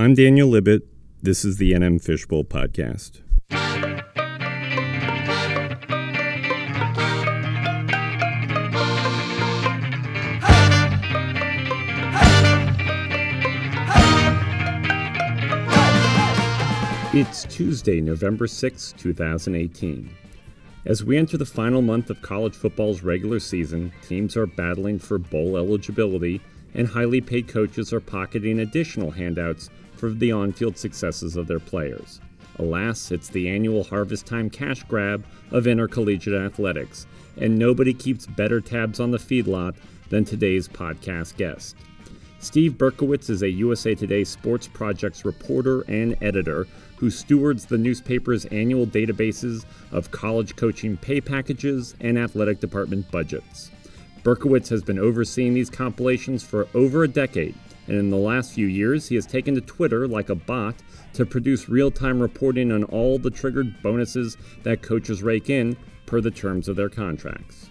I'm Daniel Libit. This is the NM Fishbowl Podcast. It's Tuesday, November 6, 2018. As we enter the final month of college football's regular season, teams are battling for bowl eligibility, and highly paid coaches are pocketing additional handouts for the on-field successes of their players. Alas, it's the annual harvest time cash grab of intercollegiate athletics, and nobody keeps better tabs on the feedlot than today's podcast guest. Steve Berkowitz is a USA Today Sports Projects reporter and editor who stewards the newspaper's annual databases of college coaching pay packages and athletic department budgets. Berkowitz has been overseeing these compilations for over a decade, and in the last few years he has taken to Twitter like a bot to produce real-time reporting on all the triggered bonuses that coaches rake in per the terms of their contracts.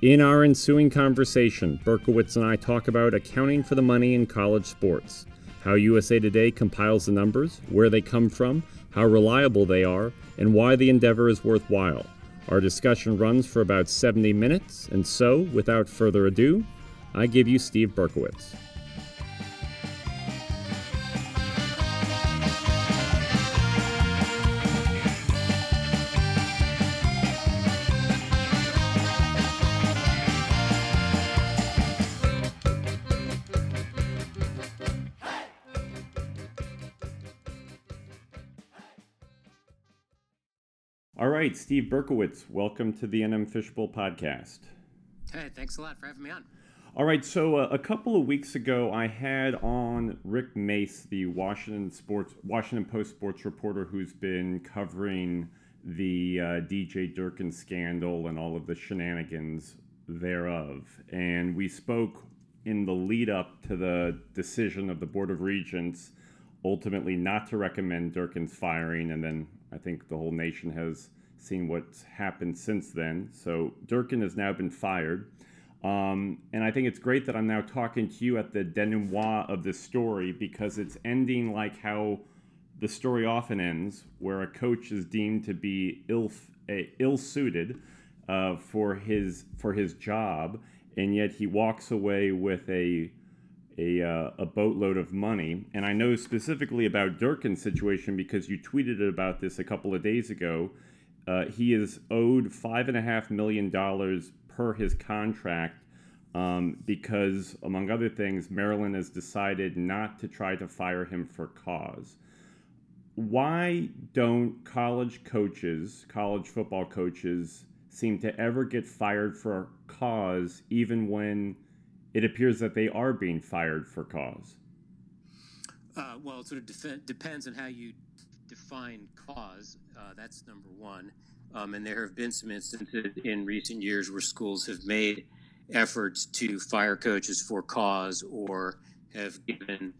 In our ensuing conversation, Berkowitz and I talk about accounting for the money in college sports, how USA Today compiles the numbers, where they come from, how reliable they are, and why the endeavor is worthwhile. Our discussion runs for about 70 minutes, and so, without further ado, I give you Steve Berkowitz. All right, Steve Berkowitz, welcome to the NM Fishbowl Podcast. Hey, thanks a lot for having me on. All right, so a couple of weeks ago, I had on Rick Mace, the Washington Post sports reporter who's been covering the DJ Durkin scandal and all of the shenanigans thereof. And we spoke in the lead up to the decision of the Board of Regents ultimately not to recommend Durkin's firing, and then I think the whole nation has seen what's happened since then. So Durkin has now been fired. And I think it's great that I'm now talking to you at the denouement of this story, because it's ending like how the story often ends, where a coach is deemed to be ill-suited for his job, and yet he walks away with a boatload of money. And I know specifically about Durkin's situation because you tweeted about this a couple of days ago. He is owed $5.5 million per his contract because, among other things, Maryland has decided not to try to fire him for cause. Why don't college football coaches seem to ever get fired for cause, even when it appears that they are being fired for cause? Well, it sort of depends on how you define cause. That's number one. And there have been some instances in recent years where schools have made efforts to fire coaches for cause, or have given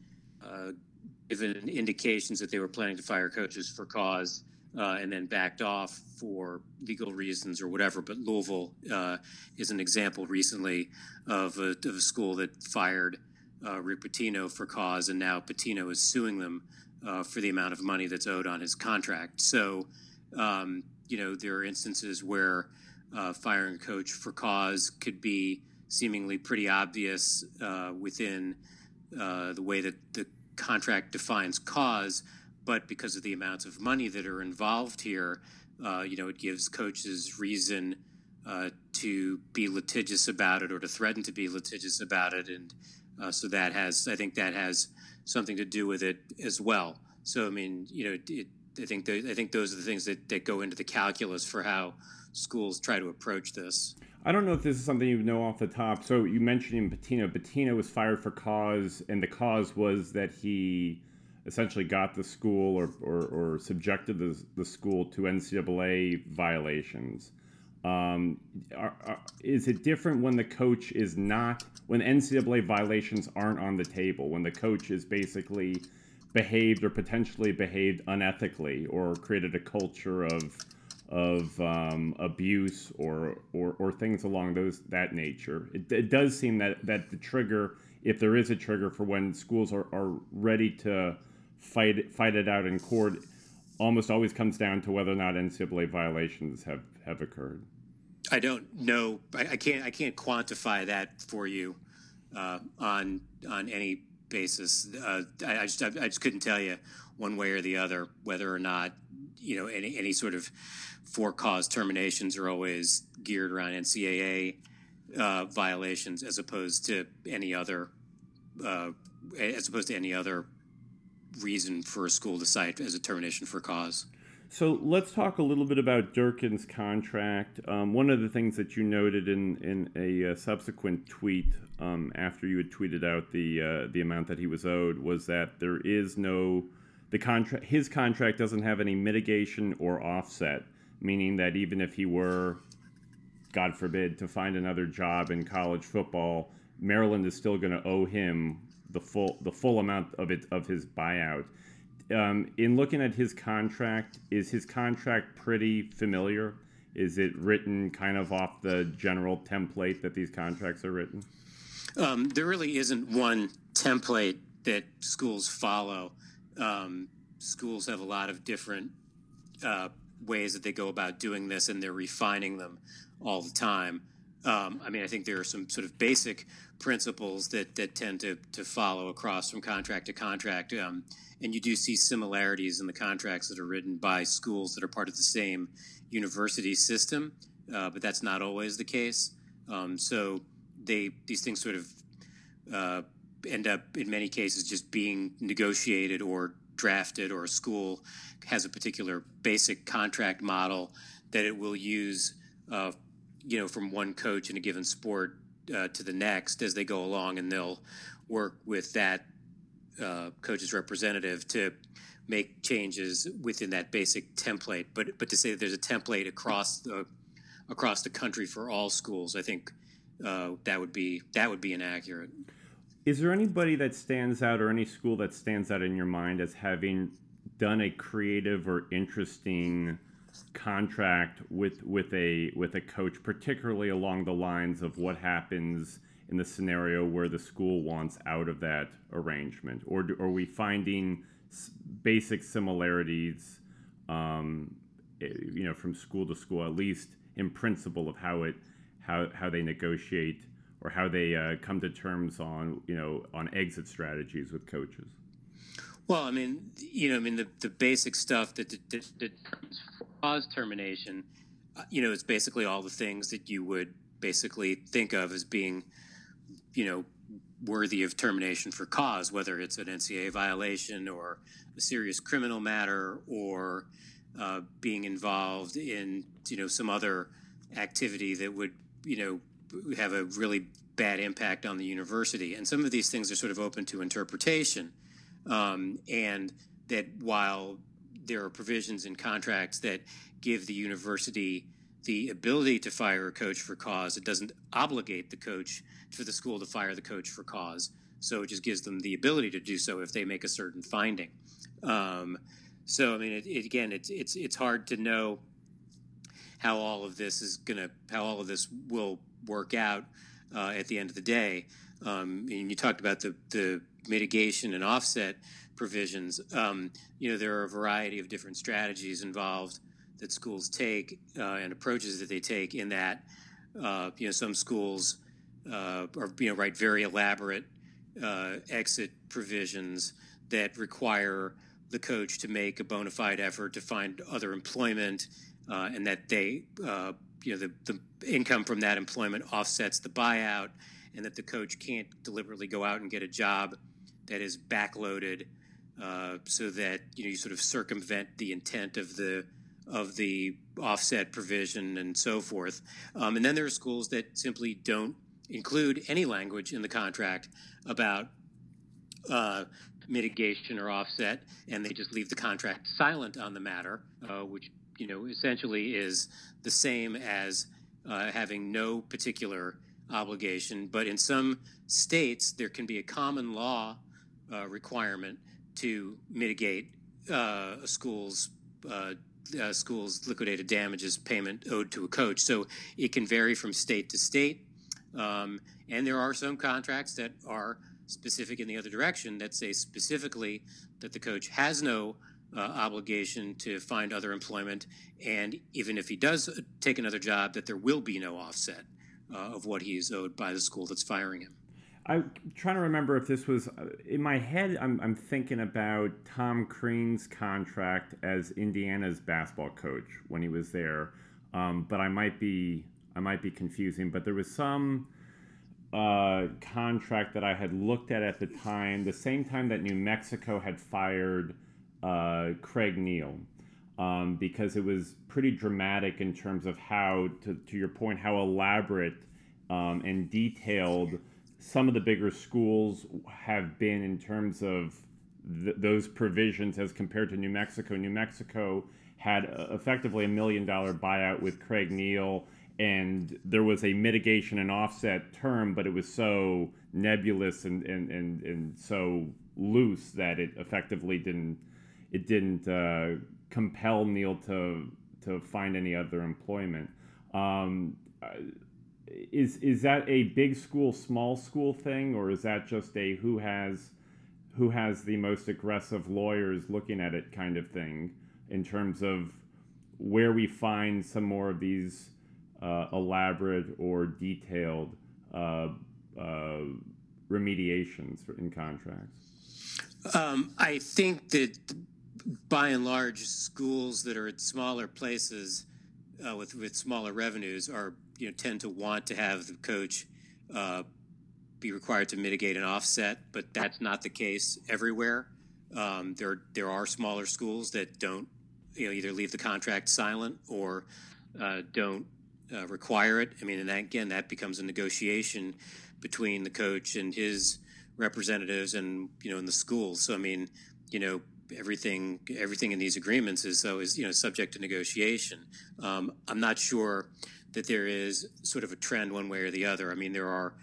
indications that they were planning to fire coaches for cause, and then backed off for legal reasons or whatever. But Louisville is an example recently of a school that fired Rick Pitino for cause, and now Pitino is suing them for the amount of money that's owed on his contract. So, there are instances where firing a coach for cause could be seemingly pretty obvious within the way that the contract defines cause. But because of the amounts of money that are involved here, it gives coaches reason to be litigious about it, or to threaten to be litigious about it. And so I think that has something to do with it as well. So, I think those are the things that go into the calculus for how schools try to approach this. I don't know if this is something you know off the top. So you mentioned Pitino. Pitino was fired for cause, and the cause was that he essentially got the school or subjected the school to NCAA violations. Is it different when the coach is not, when NCAA violations aren't on the table, when the coach is basically behaved or potentially behaved unethically, or created a culture of abuse or things along that nature? It does seem that the trigger if there is a trigger for when schools are ready to fight it out in court, almost always comes down to whether or not NCAA violations have occurred. I don't know. I can't quantify that for you on any basis. I just couldn't tell you one way or the other whether or not, you know, any sort of for-cause terminations are always geared around NCAA violations as opposed to any other reason for a school to cite as a termination for cause. So let's talk a little bit about Durkin's contract. One of the things that you noted in a subsequent tweet after you had tweeted out the amount that he was owed was that there is no his contract doesn't have any mitigation or offset, meaning that even if he were, God forbid, to find another job in college football, Maryland is still going to owe him the full amount of his buyout. In looking at his contract, is his contract pretty familiar? Is it written kind of off the general template that these contracts are written? There really isn't one template that schools follow. Schools have a lot of different ways that they go about doing this, and they're refining them all the time. I think there are some sort of basic principles that tend to follow across from contract to contract. And you do see similarities in the contracts that are written by schools that are part of the same university system, but that's not always the case. So these things sort of end up, in many cases, just being negotiated or drafted, or a school has a particular basic contract model that it will use from one coach in a given sport to the next as they go along, and they'll work with that coach's representative to make changes within that basic template. But to say that there's a template across the country for all schools, I think that would be inaccurate. Is there anybody that stands out or any school that stands out in your mind as having done a creative or interesting contract with a coach, particularly along the lines of what happens in the scenario where the school wants out of that arrangement, or are we finding basic similarities from school to school, at least in principle, of how they negotiate or how they come to terms on exit strategies with coaches? Well, the basic stuff that determines cause termination, it's basically all the things that you would basically think of as being, worthy of termination for cause, whether it's an NCAA violation or a serious criminal matter or being involved in, some other activity that would, have a really bad impact on the university. And some of these things are sort of open to interpretation. And that while there are provisions in contracts that give the university the ability to fire a coach for cause, it doesn't obligate the coach for the school to fire the coach for cause. So it just gives them the ability to do so if they make a certain finding. It's hard to know how all of this will work out at the end of the day. And you talked about the mitigation and offset provisions. There are a variety of different strategies involved that schools take and approaches that they take in that, some schools write very elaborate exit provisions that require the coach to make a bona fide effort to find other employment and that they, the income from that employment offsets the buyout, and that the coach can't deliberately go out and get a job that is backloaded, so that you sort of circumvent the intent of the offset provision and so forth. And then there are schools that simply don't include any language in the contract about mitigation or offset, and they just leave the contract silent on the matter, which essentially is the same as having no particular obligation. But in some states, there can be a common law requirement to mitigate a school's liquidated damages payment owed to a coach. So it can vary from state to state. And there are some contracts that are specific in the other direction that say specifically that the coach has no obligation to find other employment, and even if he does take another job, that there will be no offset of what he is owed by the school that's firing him. I'm trying to remember if this was in my head. I'm thinking about Tom Crean's contract as Indiana's basketball coach when he was there, but I might be confusing. But there was some contract that I had looked at the time, the same time that New Mexico had fired Craig Neal, because it was pretty dramatic in terms of how, to your point, how elaborate and detailed some of the bigger schools have been in terms of those provisions as compared to New Mexico. New Mexico had effectively $1 million buyout with Craig Neal, and there was a mitigation and offset term, but it was so nebulous and so loose that it effectively didn't compel Neal to find any other employment. Is that a big school, small school thing, or is that just a who has the most aggressive lawyers looking at it kind of thing in terms of where we find some more of these elaborate or detailed remediations in contracts? I think that by and large, schools that are at smaller places with smaller revenues are, tend to want to have the coach be required to mitigate an offset, but that's not the case everywhere. There are smaller schools that don't, either leave the contract silent or don't require it. I mean, and that becomes a negotiation between the coach and his representatives and, in the schools. So, I mean, everything in these agreements is subject to negotiation. I'm not sure that there is sort of a trend one way or the other. I mean, there are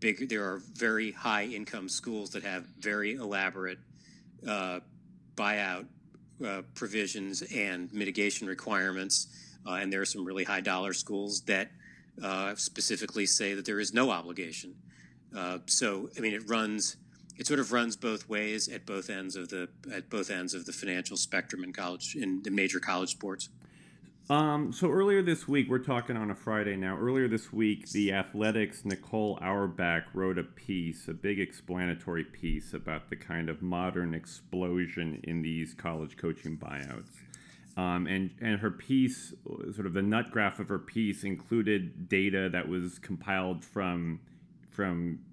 very high income schools that have very elaborate buyout provisions and mitigation requirements. And there are some really high dollar schools that specifically say that there is no obligation. It sort of runs both ways at both ends of the financial spectrum in the major college sports. So earlier this week, we're talking on a Friday now. Earlier this week, The Athletic's Nicole Auerbach wrote a piece, a big explanatory piece about the kind of modern explosion in these college coaching buyouts. And her piece, sort of the nut graph of her piece, included data that was compiled from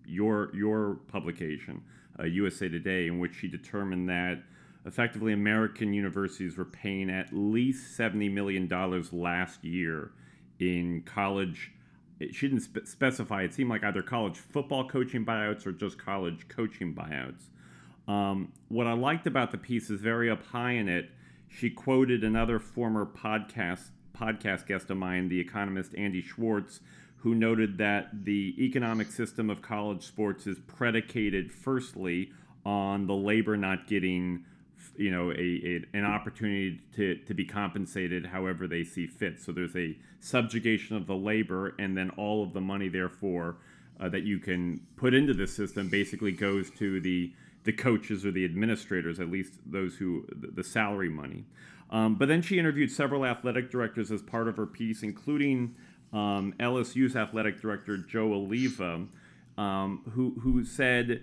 your publication, USA Today, in which she determined that effectively American universities were paying at least $70 million last year in college. She didn't specify. It seemed like either college football coaching buyouts or just college coaching buyouts. What I liked about the piece is very up high in it, she quoted another former podcast guest of mine, the economist Andy Schwartz, who noted that the economic system of college sports is predicated firstly on the labor not getting, an opportunity to be compensated however they see fit. So there's a subjugation of the labor, and then all of the money, therefore, that you can put into this system basically goes to the coaches or the administrators, at least those who the salary money. But then she interviewed several athletic directors as part of her piece, including LSU's athletic director, Joe Alleva, who said,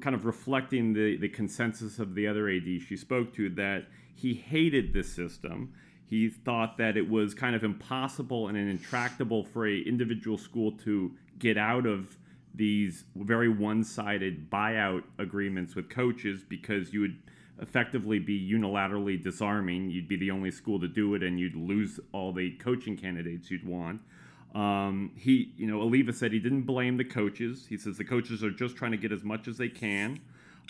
kind of reflecting the consensus of the other AD she spoke to, that he hated this system. He thought that it was kind of impossible and intractable for an individual school to get out of these very one-sided buyout agreements with coaches, because you would effectively be unilaterally disarming. You'd be the only school to do it, and you'd lose all the coaching candidates you'd want. Alleva said he didn't blame the coaches. He says the coaches are just trying to get as much as they can,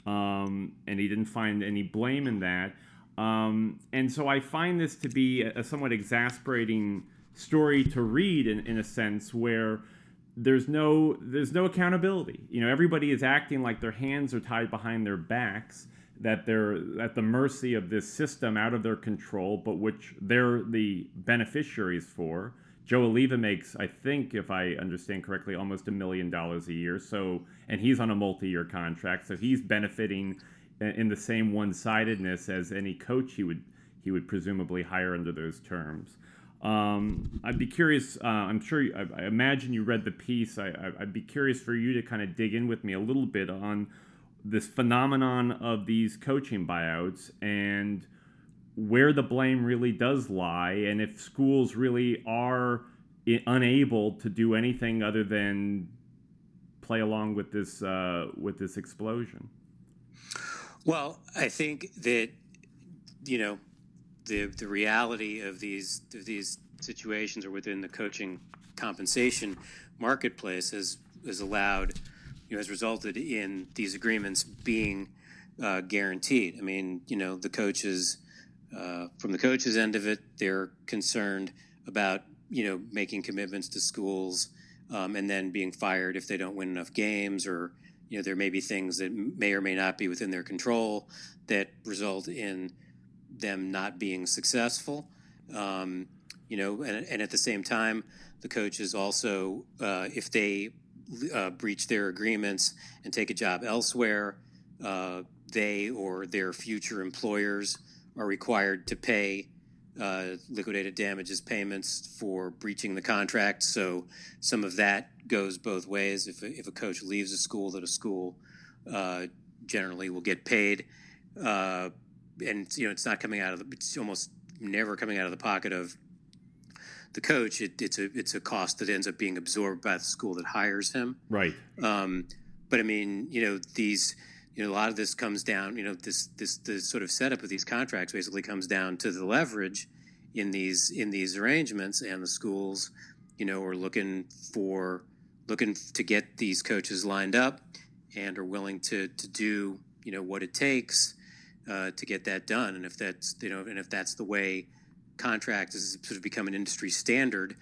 and he didn't find any blame in that. And so I find this to be a somewhat exasperating story to read in a sense where there's no accountability. Everybody is acting like their hands are tied behind their backs, that they're at the mercy of this system out of their control, but which they're the beneficiaries for. Joe Alleva makes, I think, if I understand correctly, almost $1 million a year. So, and he's on a multi-year contract, so he's benefiting in the same one-sidedness as any coach he would presumably hire under those terms. I'd be curious. I'm sure. I imagine you read the piece. I'd be curious for you to kind of dig in with me a little bit on this phenomenon of these coaching buyouts and where the blame really does lie, and if schools really are unable to do anything other than play along with this explosion. Well, I think that, you know, the reality of these situations are within the coaching compensation marketplace has allowed, you know, has resulted in these agreements being guaranteed. I mean, you know, the coaches from the coaches' end of it, they're concerned about, you know, making commitments to schools and then being fired if they don't win enough games, or, you know, there may be things that may or may not be within their control that result in them not being successful. You know, and at the same time, the coaches also, if they breach their agreements and take a job elsewhere, they or their future employers are required to pay liquidated damages payments for breaching the contract. So some of that goes both ways. If a coach leaves a school, that a school generally will get paid. And, you know, it's almost never coming out of the pocket of the coach. It's a cost that ends up being absorbed by the school that hires him. Right. But I mean, you know, a lot of this comes down, you know, the sort of setup of these contracts basically comes down to the leverage in these arrangements, and the schools, you know, are looking to get these coaches lined up and are willing to do, you know, what it takes to get that done. And if that's, you know, and if that's the way contracts is sort of become an industry standard,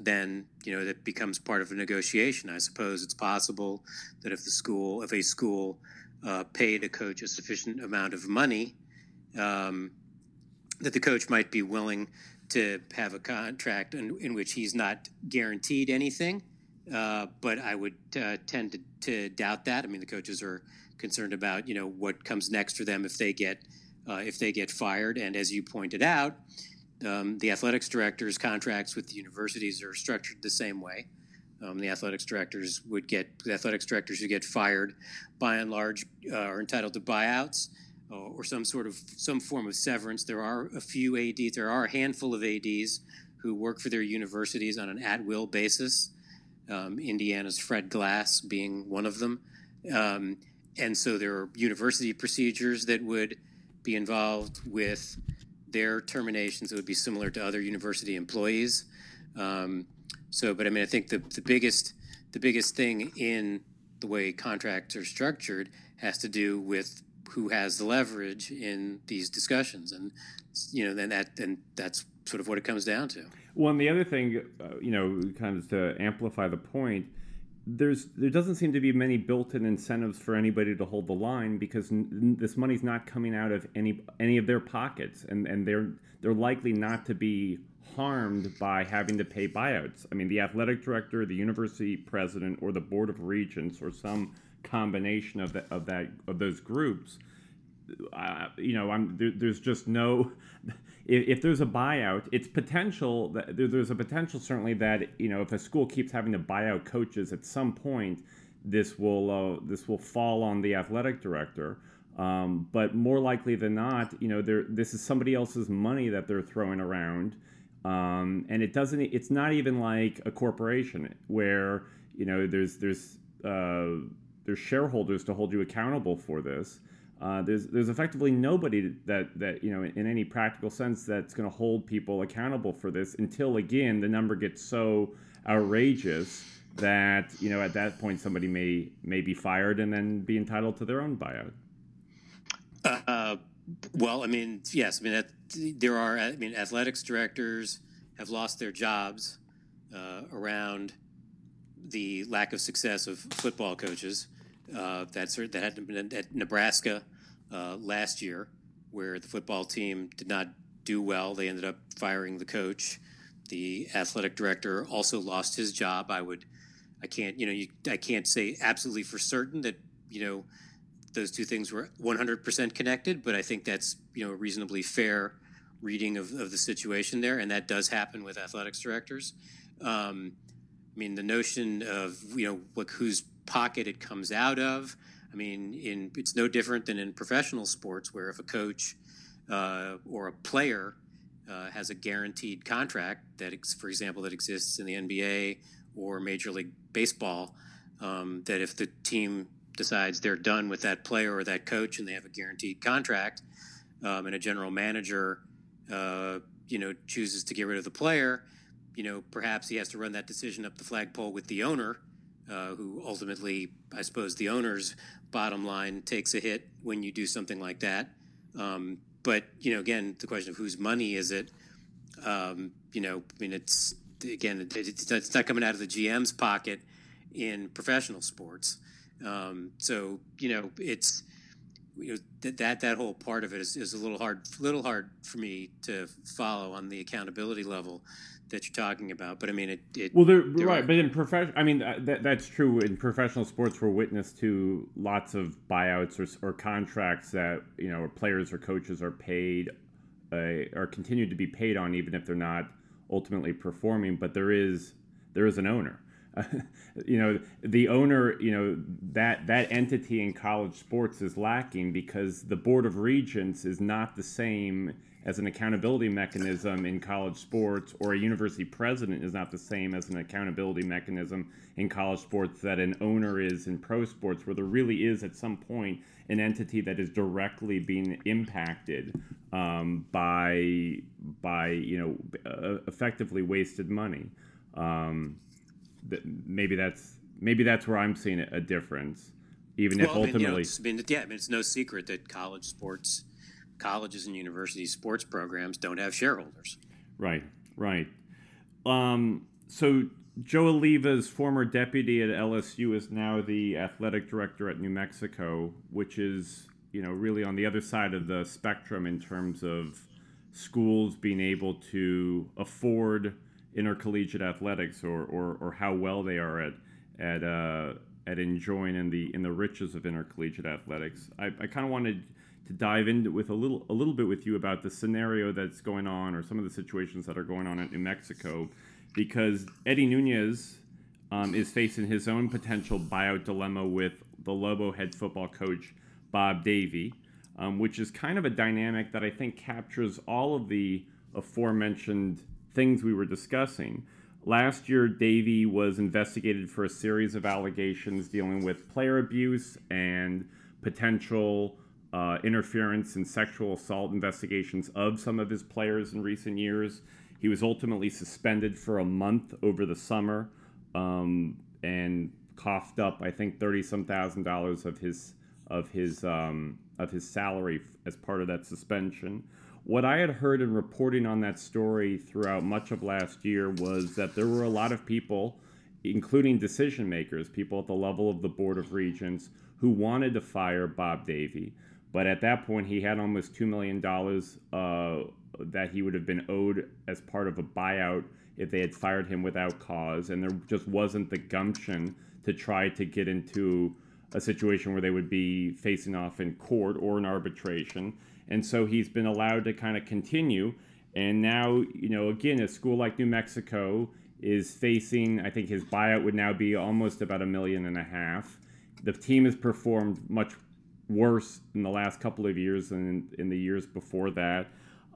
then, you know, that becomes part of a negotiation. I suppose it's possible that if a school paid a coach a sufficient amount of money, that the coach might be willing to have a contract in which he's not guaranteed anything. But I would tend to doubt that. I mean, the coaches are concerned about, you know, what comes next for them if they get fired. And as you pointed out, the athletics director's contracts with the universities are structured the same way. The athletics directors who get fired, by and large, are entitled to buyouts or some form of severance. There are a handful of ADs who work for their universities on an at-will basis. Indiana's Fred Glass being one of them. And so there are university procedures that would be involved with their terminations that would be similar to other university employees. But I mean, I think the biggest thing in the way contracts are structured has to do with who has the leverage in these discussions. And, you know, that's sort of what it comes down to. Well, and the other thing, you know, kind of to amplify the point, there doesn't seem to be many built-in incentives for anybody to hold the line, because this money's not coming out of any of their pockets, and they're likely not to be harmed by having to pay buyouts. I mean, the athletic director, the university president, or the Board of Regents, or some combination of those groups. You know, there's just no. If there's a buyout, there's a potential certainly that, you know, if a school keeps having to buy out coaches, at some point this will fall on the athletic director. But more likely than not, you know, this is somebody else's money that they're throwing around, and it's not even like a corporation where, you know, there's shareholders to hold you accountable for this. There's effectively nobody that you know, in any practical sense, that's going to hold people accountable for this until, again, the number gets so outrageous that, you know, at that point somebody may be fired and then be entitled to their own buyout. Well, I mean, yes, I mean athletics directors have lost their jobs around the lack of success of football coaches. That had been at Nebraska last year, where the football team did not do well. They ended up firing the coach. the athletic director, also lost his job. I can't say absolutely for certain that, you know, those two things were 100% connected, but I think that's, you know, a reasonably fair reading of the situation there. And that does happen with athletics directors. I mean, the notion of, you know, like whose pocket it comes out of, I mean, it's no different than in professional sports where if a coach or a player has a guaranteed contract that, for example, that exists in the NBA or Major League Baseball, that if the team decides they're done with that player or that coach and they have a guaranteed contract, and a general manager, you know, chooses to get rid of the player, you know, perhaps he has to run that decision up the flagpole with the owner, who ultimately, I suppose, the owner's bottom line takes a hit when you do something like that. But, you know, again, the question of whose money is it, you know, I mean, it's, again, it's not coming out of the GM's pocket in professional sports. So, you know, it's, you know, that whole part of it is a little hard for me to follow on the accountability level that you're talking about. But I mean, there right. But in that's true in professional sports. We're witness to lots of buyouts or contracts that, you know, players or coaches are paid or continue to be paid on, even if they're not ultimately performing. But there is an owner. You know, the owner, you know, that entity in college sports is lacking because the Board of Regents is not the same as an accountability mechanism in college sports, or a university president is not the same as an accountability mechanism in college sports that an owner is in pro sports, where there really is at some point an entity that is directly being impacted by you know, effectively wasted money. Maybe that's where I'm seeing a difference, even if ultimately. You know, it's no secret that colleges and university sports programs don't have shareholders. Right. So Joe Alleva's former deputy at LSU is now the athletic director at New Mexico, which is, you know, really on the other side of the spectrum in terms of schools being able to afford intercollegiate athletics, or how well they are at enjoying in the riches of intercollegiate athletics. I kind of wanted to dive into with a little bit with you about the scenario that's going on, or some of the situations that are going on at New Mexico, because Eddie Nunez is facing his own potential buyout dilemma with the Lobo head football coach Bob Davie, which is kind of a dynamic that I think captures all of the aforementioned things we were discussing. Last year, Davie was investigated for a series of allegations dealing with player abuse and potential interference and sexual assault investigations of some of his players in recent years. He was ultimately suspended for a month over the summer and coughed up, I think, $30,000 of his salary as part of that suspension. What I had heard in reporting on that story throughout much of last year was that there were a lot of people, including decision makers, people at the level of the Board of Regents, who wanted to fire Bob Davie. But at that point, he had almost $2 million that he would have been owed as part of a buyout if they had fired him without cause. And there just wasn't the gumption to try to get into a situation where they would be facing off in court or in arbitration. And so he's been allowed to kind of continue. And now, you know, again, a school like New Mexico is facing, I think his buyout would now be almost about $1.5 million. The team has performed much worse in the last couple of years than in the years before that.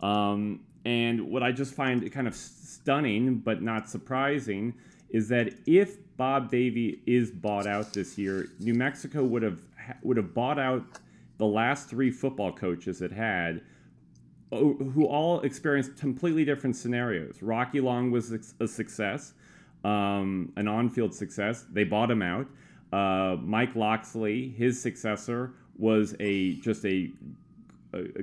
And what I just find kind of stunning, but not surprising, is that if Bob Davie is bought out this year, New Mexico would have bought out the last three football coaches it had, who all experienced completely different scenarios. Rocky Long was a success, an on-field success. They bought him out. Mike Loxley, his successor, was a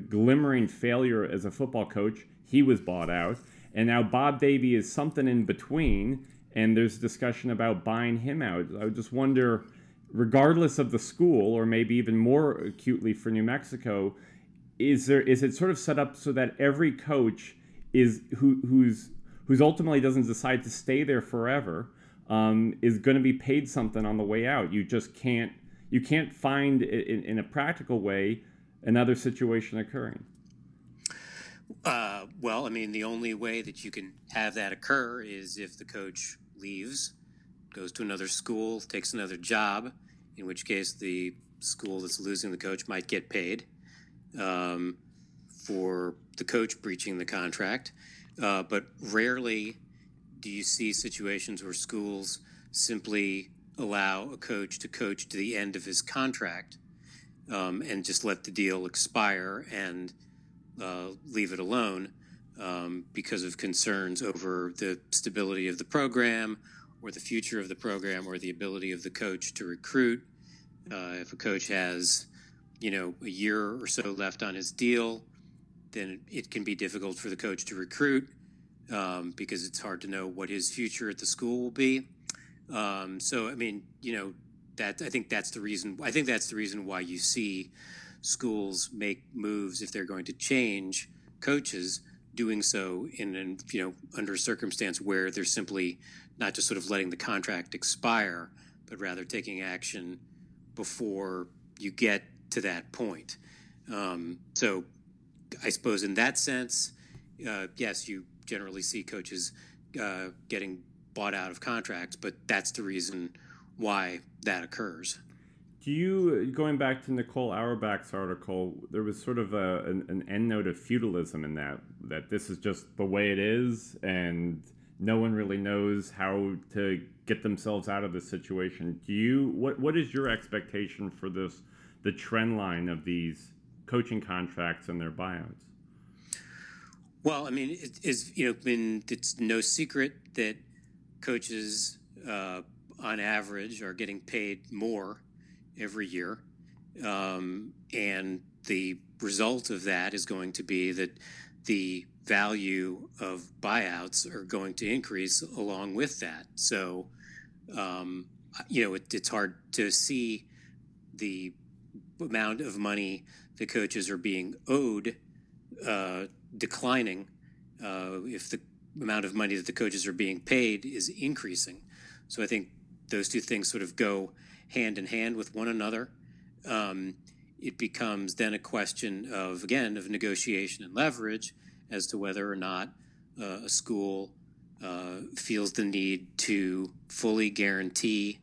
glimmering failure as a football coach. He was bought out. And now Bob Davie is something in between, and there's discussion about buying him out. I would just wonder, regardless of the school, or maybe even more acutely for New Mexico, is it sort of set up so that every coach is who, who's who ultimately doesn't decide to stay there forever, is going to be paid something on the way out. You just can't, you can't find in a practical way another situation occurring. Well, I mean, the only way that you can have that occur is if the coach leaves, goes to another school, takes another job, in which case the school that's losing the coach might get paid for the coach breaching the contract. But rarely do you see situations where schools simply allow a coach to coach to the end of his contract and just let the deal expire and leave it alone because of concerns over the stability of the program or the future of the program or the ability of the coach to recruit. If a coach has, you know, a year or so left on his deal, then it can be difficult for the coach to recruit because it's hard to know what his future at the school will be. So, I mean, you know, that I think that's the reason. I think that's the reason why you see schools make moves if they're going to change coaches, doing so in an, you know, under a circumstance where they're simply not just sort of letting the contract expire, but rather taking action before you get to that point. So, I suppose in that sense, yes, you generally see coaches getting bought out of contracts, but that's the reason why that occurs. Do you, going back to Nicole Auerbach's article, there was sort of an endnote of feudalism in that this is just the way it is, and no one really knows how to get themselves out of this situation. Do you, what is your expectation for this, the trend line of these coaching contracts and their buyouts? Well, I mean, it's no secret that coaches, on average, are getting paid more every year, and the result of that is going to be that the value of buyouts are going to increase along with that. So, you know, it's hard to see the amount of money the coaches are being owed declining if the amount of money that the coaches are being paid is increasing. So I think those two things sort of go hand in hand with one another. It becomes then a question of, again, of negotiation and leverage as to whether or not a school feels the need to fully guarantee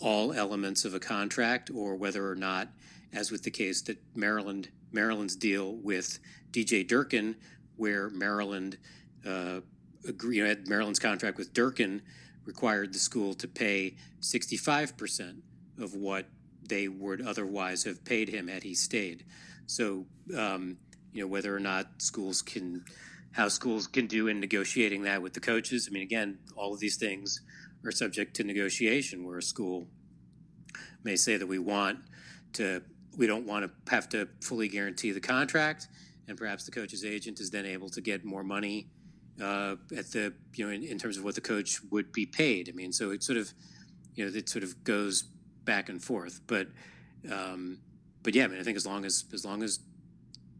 all elements of a contract, or whether or not, as with the case that Maryland's deal with DJ Durkin, where Maryland Maryland's contract with Durkin required the school to pay 65% of what they would otherwise have paid him had he stayed. So, you know, whether or not how schools can do in negotiating that with the coaches. I mean, again, all of these things are subject to negotiation, where a school may say that we don't want to have to fully guarantee the contract, and perhaps the coach's agent is then able to get more money at the, you know, in terms of what the coach would be paid. I mean, so it sort of, you know, it sort of goes back and forth. But yeah, I mean, I think as long as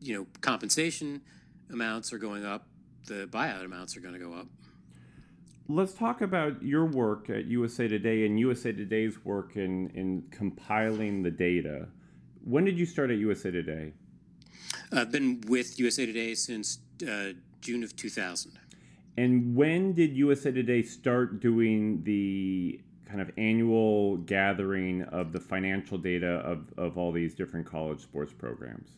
you know, compensation amounts are going up, the buyout amounts are going to go up. Let's talk about your work at USA Today and USA Today's work in compiling the data. When did you start at USA Today? I've been with USA Today since June of 2000. And when did USA Today start doing the kind of annual gathering of the financial data of all these different college sports programs?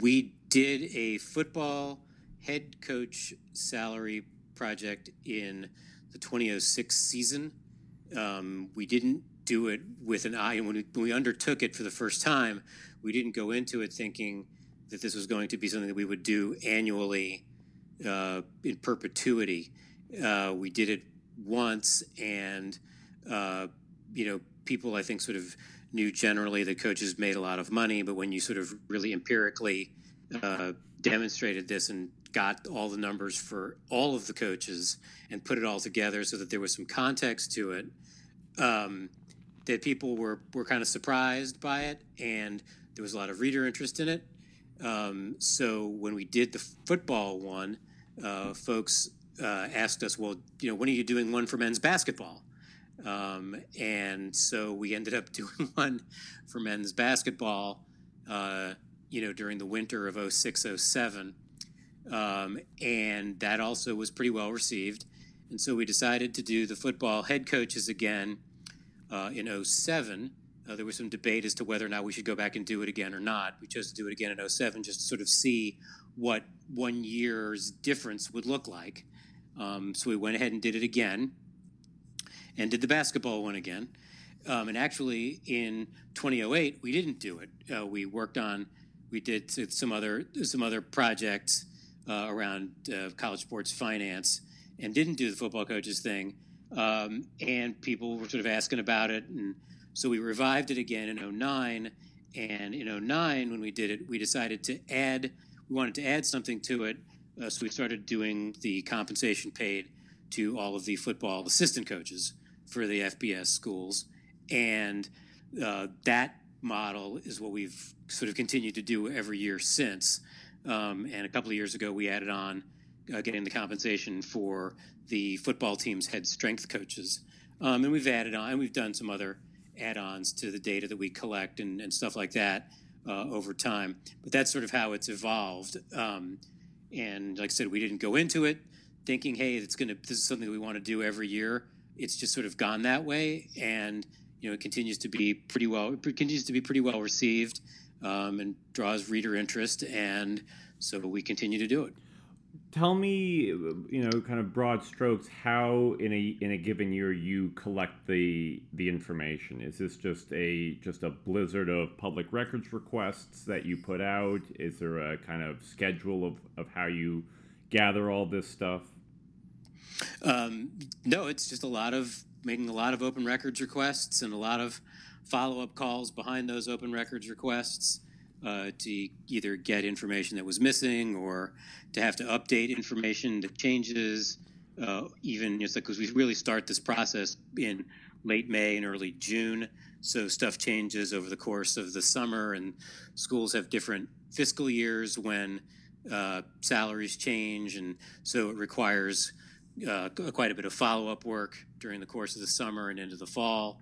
We did a football head coach salary project in the 2006 season. We didn't do it with an eye, and when we undertook it for the first time, we didn't go into it thinking that this was going to be something that we would do annually in perpetuity. We did it once, and you know, people I think sort of knew generally that coaches made a lot of money, but when you sort of really empirically demonstrated this and got all the numbers for all of the coaches and put it all together so that there was some context to it, that people were kind of surprised by it, and there was a lot of reader interest in it. So when we did the football one, folks asked us, well, you know, when are you doing one for men's basketball? And so we ended up doing one for men's basketball, you know, during the winter of 06-07. And that also was pretty well received. And so we decided to do the football head coaches again in 07. There was some debate as to whether or not we should go back and do it again or not. We chose to do it again in 07 just to sort of see what 1 year's difference would look like. So we went ahead and did it again and did the basketball one again. And actually in 2008, we didn't do it. We did some other projects around college sports finance and didn't do the football coaches thing. And people were sort of asking about it. And so we revived it again in 09. And in 09, when we did it, we decided to add something to it. So we started doing the compensation paid to all of the football assistant coaches for the FBS schools. And that model is what we've sort of continued to do every year since. And a couple of years ago, we added on getting the compensation for the football team's head strength coaches. And we've added on, and we've done some other add-ons to the data that we collect and stuff like that over time. But that's sort of how it's evolved. And like I said, we didn't go into it thinking, hey, this is something that we want to do every year. It's just sort of gone that way. And, you know, it continues to be pretty well received, and draws reader interest, and so we continue to do it. Tell me, you know, kind of broad strokes, how in a given year you collect the information. Is this just a blizzard of public records requests that you put out? Is there a kind of schedule of how you gather all this stuff? No, it's just making a lot of open records requests and a lot of follow-up calls behind those open records requests to either get information that was missing or to have to update information that changes. Even just because we really start this process in late May and early June, so stuff changes over the course of the summer, and schools have different fiscal years when salaries change, and so it requires quite a bit of follow-up work during the course of the summer and into the fall.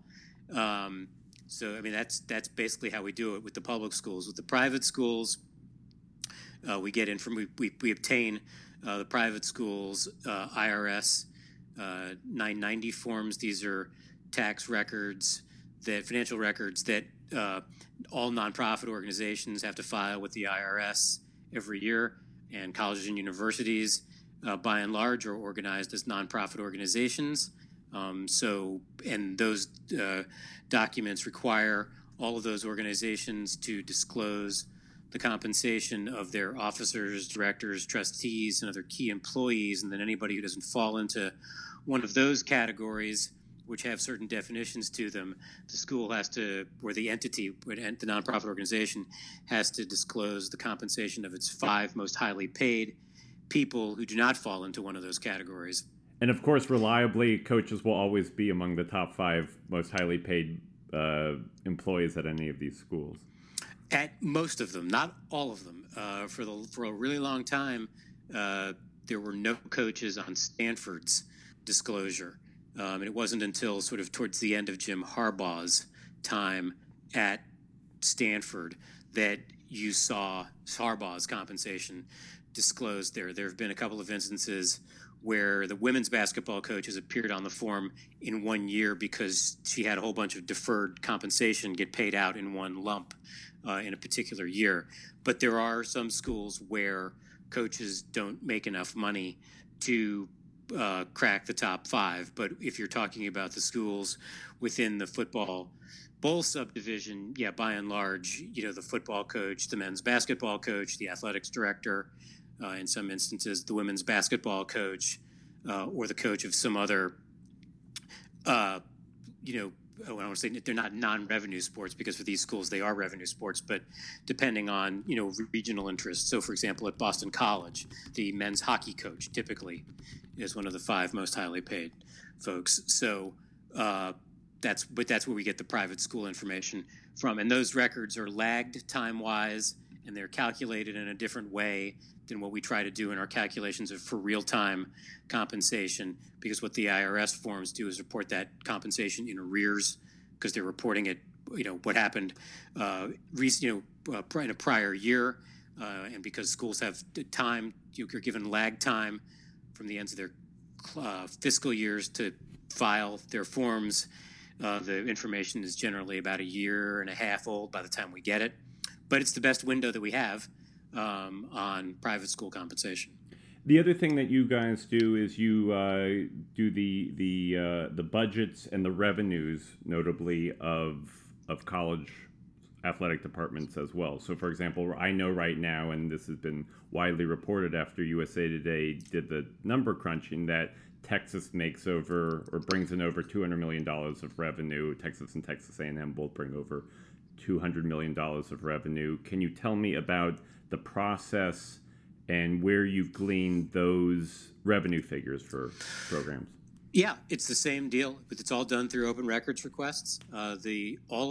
So, I mean, that's basically how we do it with the public schools. With the private schools, we obtain the private schools' IRS 990 forms. These are tax records, financial records that all nonprofit organizations have to file with the IRS every year, and colleges and universities, by and large, are organized as nonprofit organizations. And those documents require all of those organizations to disclose the compensation of their officers, directors, trustees, and other key employees. And then anybody who doesn't fall into one of those categories, which have certain definitions to them, the school has to, or the entity, the nonprofit organization, has to disclose the compensation of its 5 most highly paid people who do not fall into one of those categories. And of course, reliably, coaches will always be among the top 5 most highly paid employees at any of these schools. At most of them, not all of them. For a really long time, there were no coaches on Stanford's disclosure. And it wasn't until sort of towards the end of Jim Harbaugh's time at Stanford that you saw Harbaugh's compensation disclosed there. There have been a couple of instances where the women's basketball coach has appeared on the form in 1 year because she had a whole bunch of deferred compensation get paid out in one lump in a particular year. But there are some schools where coaches don't make enough money to crack the top 5. But if you're talking about the schools within the football bowl subdivision, yeah, by and large, you know, the football coach, the men's basketball coach, the athletics director, in some instances, the women's basketball coach, or the coach of some other, I don't want to say they're not non-revenue sports, because for these schools they are revenue sports, but depending on, you know, regional interests. So, for example, at Boston College, the men's hockey coach typically is one of the 5 most highly paid folks. So that's where we get the private school information from. And those records are lagged time-wise and they're calculated in a different way than what we try to do in our calculations for real-time compensation, because what the IRS forms do is report that compensation in arrears, because they're reporting it, what happened in a prior year, and because schools have time, you're given lag time from the ends of their fiscal years to file their forms. The information is generally about a year and a half old by the time we get it. But it's the best window that we have on private school compensation. The other thing that you guys do is you do the budgets and the revenues, notably of college athletic departments as well. So, for example, I know right now, and this has been widely reported after USA Today did the number crunching, that Texas makes over or brings in over $200 million of revenue. Texas and Texas A&M both bring over $200 million of revenue. Can you tell me about the process and where you've gleaned those revenue figures for programs? Yeah, it's the same deal, but it's all done through open records requests. All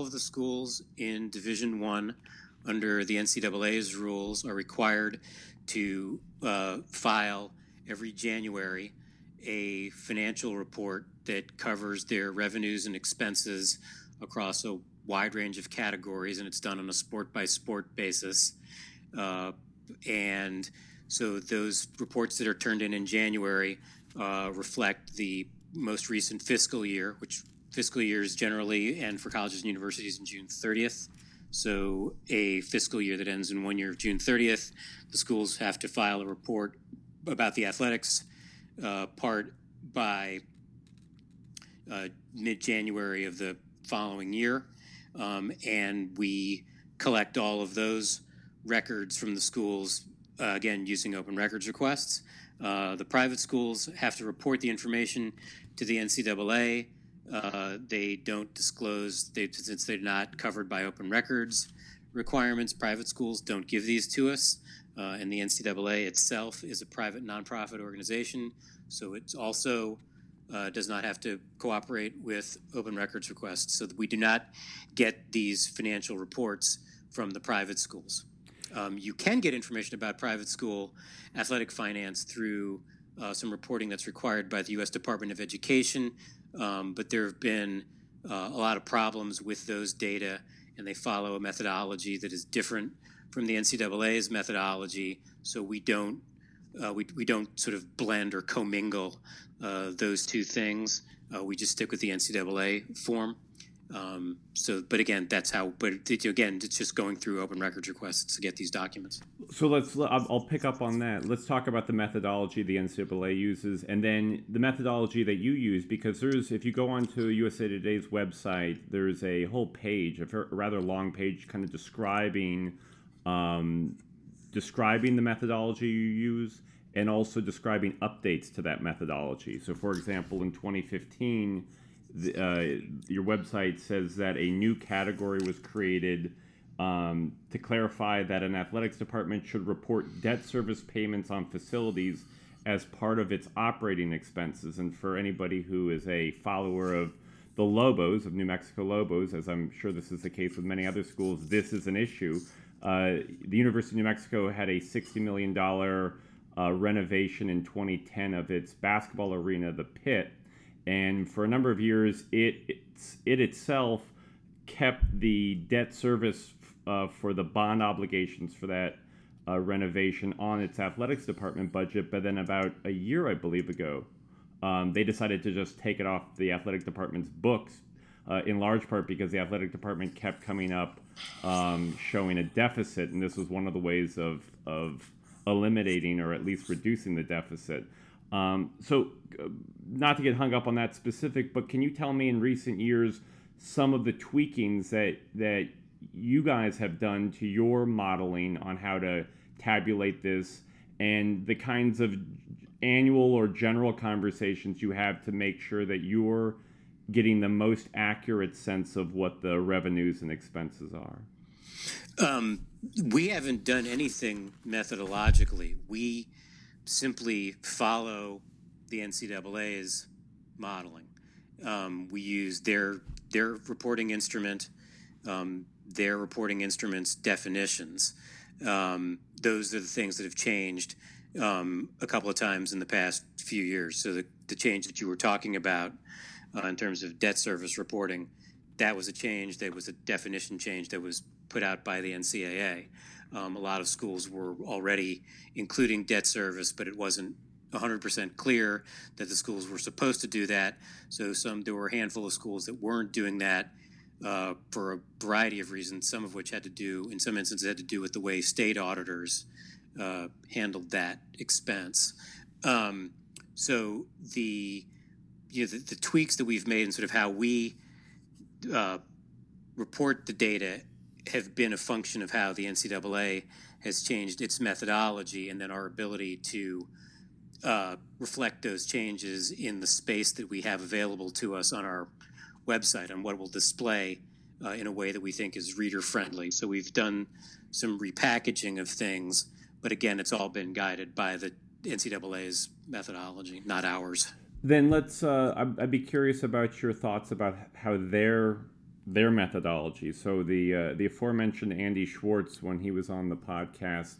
of the schools in Division One under the NCAA's rules are required to file every January a financial report that covers their revenues and expenses across a wide range of categories, and it's done on a sport-by-sport basis. And so those reports that are turned in January reflect the most recent fiscal year, which fiscal years generally end for colleges and universities in June 30th. So a fiscal year that ends in one year of June 30th, the schools have to file a report about the athletics part by mid-January of the following year. And we collect all of those records from the schools, again, using open records requests. The private schools have to report the information to the NCAA. They don't disclose, since they're not covered by open records requirements, private schools don't give these to us. And the NCAA itself is a private nonprofit organization, so it also does not have to cooperate with open records requests. So that we do not get these financial reports from the private schools. You can get information about private school athletic finance through some reporting that's required by the U.S. Department of Education, but there have been a lot of problems with those data, and they follow a methodology that is different from the NCAA's methodology, so we don't sort of blend or commingle those two things. We just stick with the NCAA form. But again, that's how. But again, it's just going through open records requests to get these documents. So I'll pick up on that. Let's talk about the methodology the NCAA uses, and then the methodology that you use, because if you go onto USA Today's website, there's a whole page, a rather long page, kind of describing the methodology you use and also describing updates to that methodology. So, for example, in 2015, your website says that a new category was created to clarify that an athletics department should report debt service payments on facilities as part of its operating expenses. And for anybody who is a follower of the Lobos, of New Mexico Lobos, as I'm sure this is the case with many other schools, this is an issue. The University of New Mexico had a $60 million renovation in 2010 of its basketball arena, the Pit, and for a number of years, it itself kept the debt service for the bond obligations for that renovation on its athletics department budget, but then about a year, I believe, ago, they decided to just take it off the athletic department's books, in large part because the athletic department kept coming up showing a deficit, and this was one of the ways of eliminating or at least reducing the deficit. So not to get hung up on that specific, but can you tell me in recent years some of the tweakings that you guys have done to your modeling on how to tabulate this and the kinds of annual or general conversations you have to make sure that you're getting the most accurate sense of what the revenues and expenses are? We haven't done anything methodologically. We simply follow the NCAA's modeling. We use their reporting instruments definitions. Those are the things that have changed a couple of times in the past few years. So the change that you were talking about in terms of debt service reporting, that was a change. That was a definition change that was put out by the NCAA. A lot of schools were already including debt service, but it wasn't 100% clear that the schools were supposed to do that. So there were a handful of schools that weren't doing that for a variety of reasons, some of which had to do, in some instances, had to do with the way state auditors handled that expense. So the tweaks that we've made and sort of how we report the data have been a function of how the NCAA has changed its methodology, and then our ability to reflect those changes in the space that we have available to us on our website, on what will display in a way that we think is reader friendly. So we've done some repackaging of things, but again, it's all been guided by the NCAA's methodology, not ours. Then let's. I'd be curious about your thoughts about how their methodology. So the aforementioned Andy Schwartz, when he was on the podcast,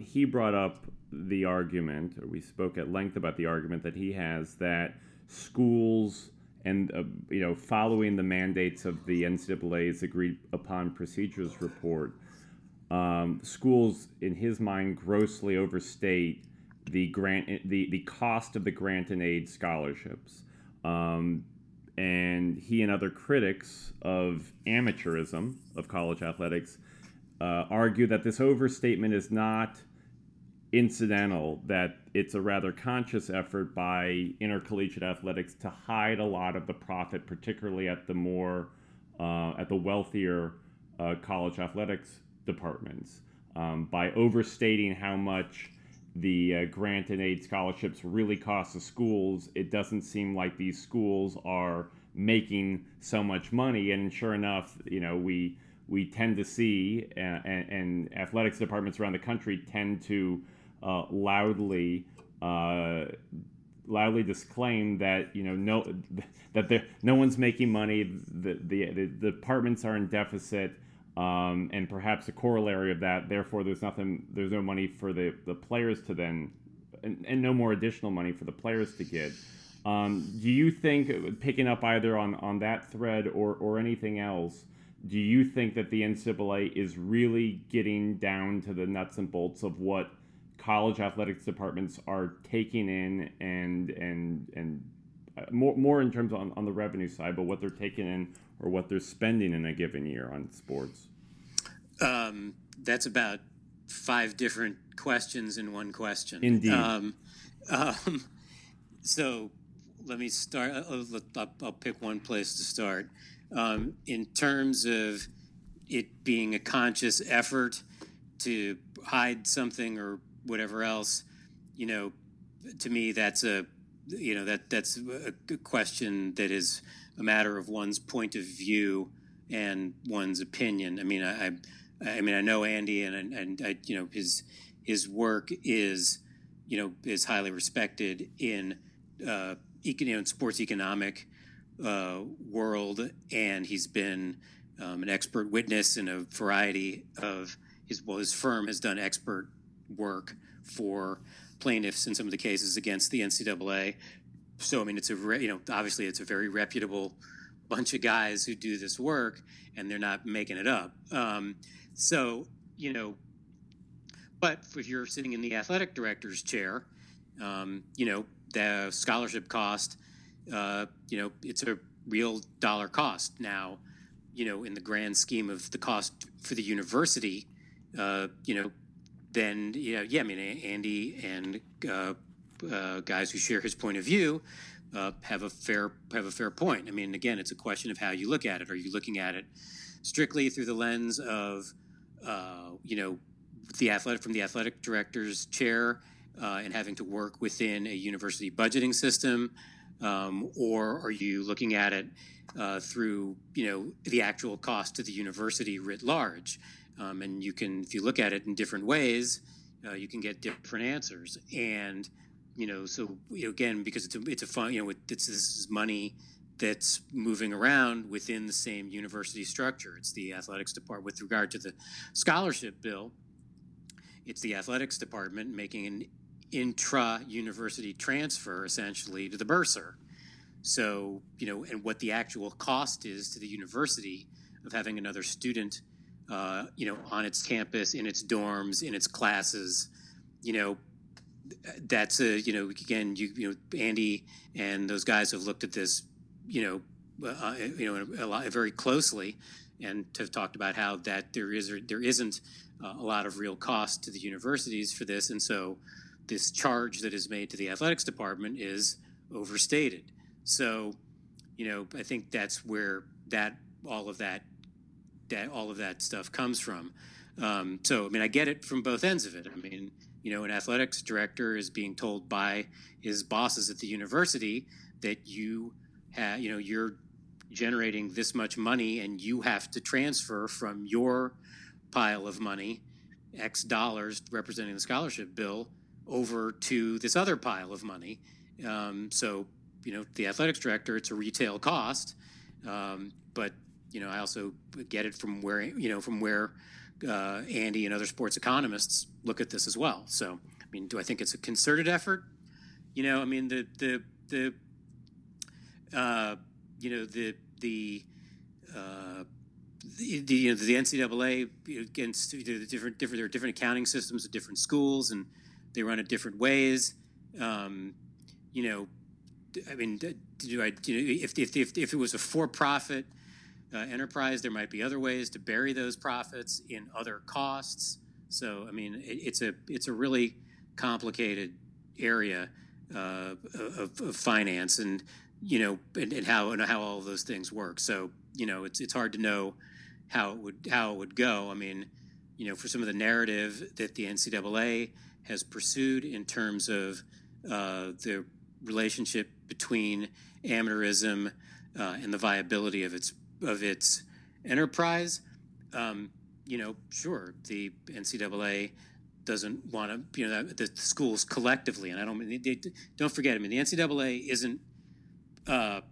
he brought up the argument, or we spoke at length about the argument that he has, that schools and following the mandates of the NCAA's agreed upon procedures report, schools in his mind grossly overstate the cost of the grant and aid scholarships, and he and other critics of amateurism of college athletics argue that this overstatement is not incidental, that it's a rather conscious effort by intercollegiate athletics to hide a lot of the profit, particularly at the more at the wealthier college athletics departments, by overstating how much the grant and aid scholarships really cost the schools. It doesn't seem like these schools are making so much money, and sure enough, we tend to see, and athletics departments around the country tend to loudly disclaim that no one's making money. The departments are in deficit, and perhaps a corollary of that. Therefore, there's no money for the players to then, and no more additional money for the players to get. Do you think, picking up either on that thread or anything else, do you think that the NCAA is really getting down to the nuts and bolts of what college athletics departments are taking in, and more in terms on the revenue side, but what they're taking in or what they're spending in a given year on sports? That's about 5 different questions in one question. Indeed. So let me start. I'll pick one place to start. In terms of it being a conscious effort to hide something or whatever else, to me that's that's a question that is a matter of one's point of view and one's opinion. I mean, I know Andy, and I, his work is highly respected in sports economic world, and he's been an expert witness in a variety of his firm has done expert work for plaintiffs in some of the cases against the NCAA. So I mean, it's obviously it's a very reputable bunch of guys who do this work, and they're not making it up. But if you're sitting in the athletic director's chair, the scholarship cost, it's a real dollar cost. Now, in the grand scheme of the cost for the university, Andy and guys who share his point of view have a fair point. I mean, again, it's a question of how you look at it. Are you looking at it strictly through the lens of from the athletic director's chair and having to work within a university budgeting system, or are you looking at it through the actual cost to the university writ large? And you can, if you look at it in different ways, you can get different answers. And again, because it's a fun, this is money that's moving around within the same university structure. It's the athletics department with regard to the scholarship bill. It's the athletics department making an intra-university transfer, essentially, to the bursar. So, you know, and what the actual cost is to the university of having another student, you know, on its campus, in its dorms, in its classes, you know, that's a, you know, again, you know, Andy and those guys have looked at this, you know, a lot very closely, and have talked about how that there isn't a lot of real cost to the universities for this. And so this charge that is made to the athletics department is overstated. So, you know, I think that's where all of that stuff comes from. So, I mean, I get it from both ends of it. I mean, you know, an athletics director is being told by his bosses at the university that you're generating this much money and you have to transfer from your pile of money, X dollars representing the scholarship bill, over to this other pile of money. So, you know, the athletics director, it's a retail cost. But, you know, I also get it from where Andy and other sports economists look at this as well. So, I mean, do I think it's a concerted effort? You know, I mean, the NCAA against the different there are different accounting systems at different schools, and they run it different ways. You know, I mean, if it was a for-profit enterprise, there might be other ways to bury those profits in other costs. So, I mean, it's a really complicated area of finance, and you know, and how all of those things work. So, you know, it's hard to know how it would go. I mean, you know, for some of the narrative that the NCAA has pursued in terms of the relationship between amateurism and the viability of its enterprise, you know, sure, the NCAA doesn't want to, you know, the schools collectively, and I don't mean don't forget, I mean, the NCAA isn't a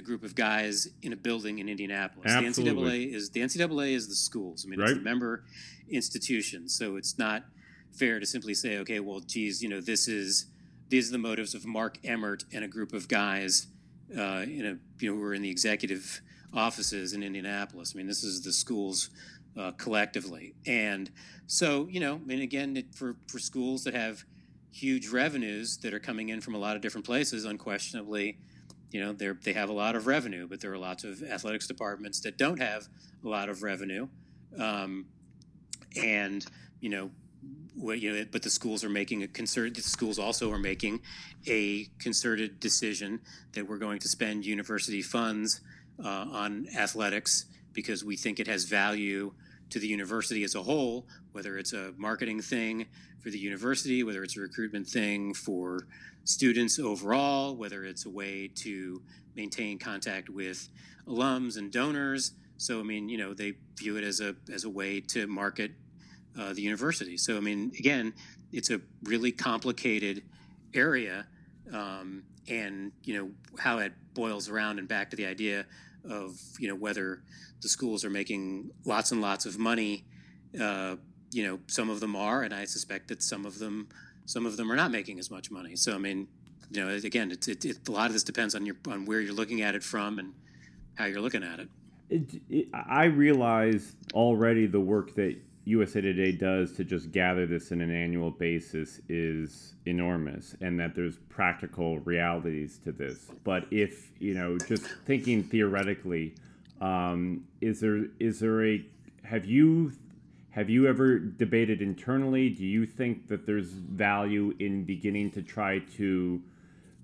group of guys in a building in Indianapolis. Absolutely. The NCAA is the schools. I mean, It's a member institution, so it's not fair to simply say, okay, well, geez, you know, these are the motives of Mark Emmert and a group of guys, who are in the executive offices in Indianapolis. I mean, this is the schools collectively, and so, you know, I mean, again, for schools that have huge revenues that are coming in from a lot of different places, unquestionably, you know, they have a lot of revenue, but there are lots of athletics departments that don't have a lot of revenue, and you know, but the schools are making a concerted decision that we're going to spend university funds on athletics because we think it has value to the university as a whole, whether it's a marketing thing for the university, whether it's a recruitment thing for students overall, whether it's a way to maintain contact with alums and donors. So, I mean, you know, they view it as a way to market the university. So, I mean, again, it's a really complicated area, and, you know, how it boils around and back to the idea of, you know, whether the schools are making lots and lots of money. You know, some of them are, and I suspect that some of them are not making as much money. So, I mean, you know, again, it's a lot of this depends on where you're looking at it from and how you're looking at it. I realize already the work that USA Today does to just gather this in an annual basis is enormous, and that there's practical realities to this. But if, you know, just thinking theoretically, have you ever debated internally? Do you think that there's value in beginning to try to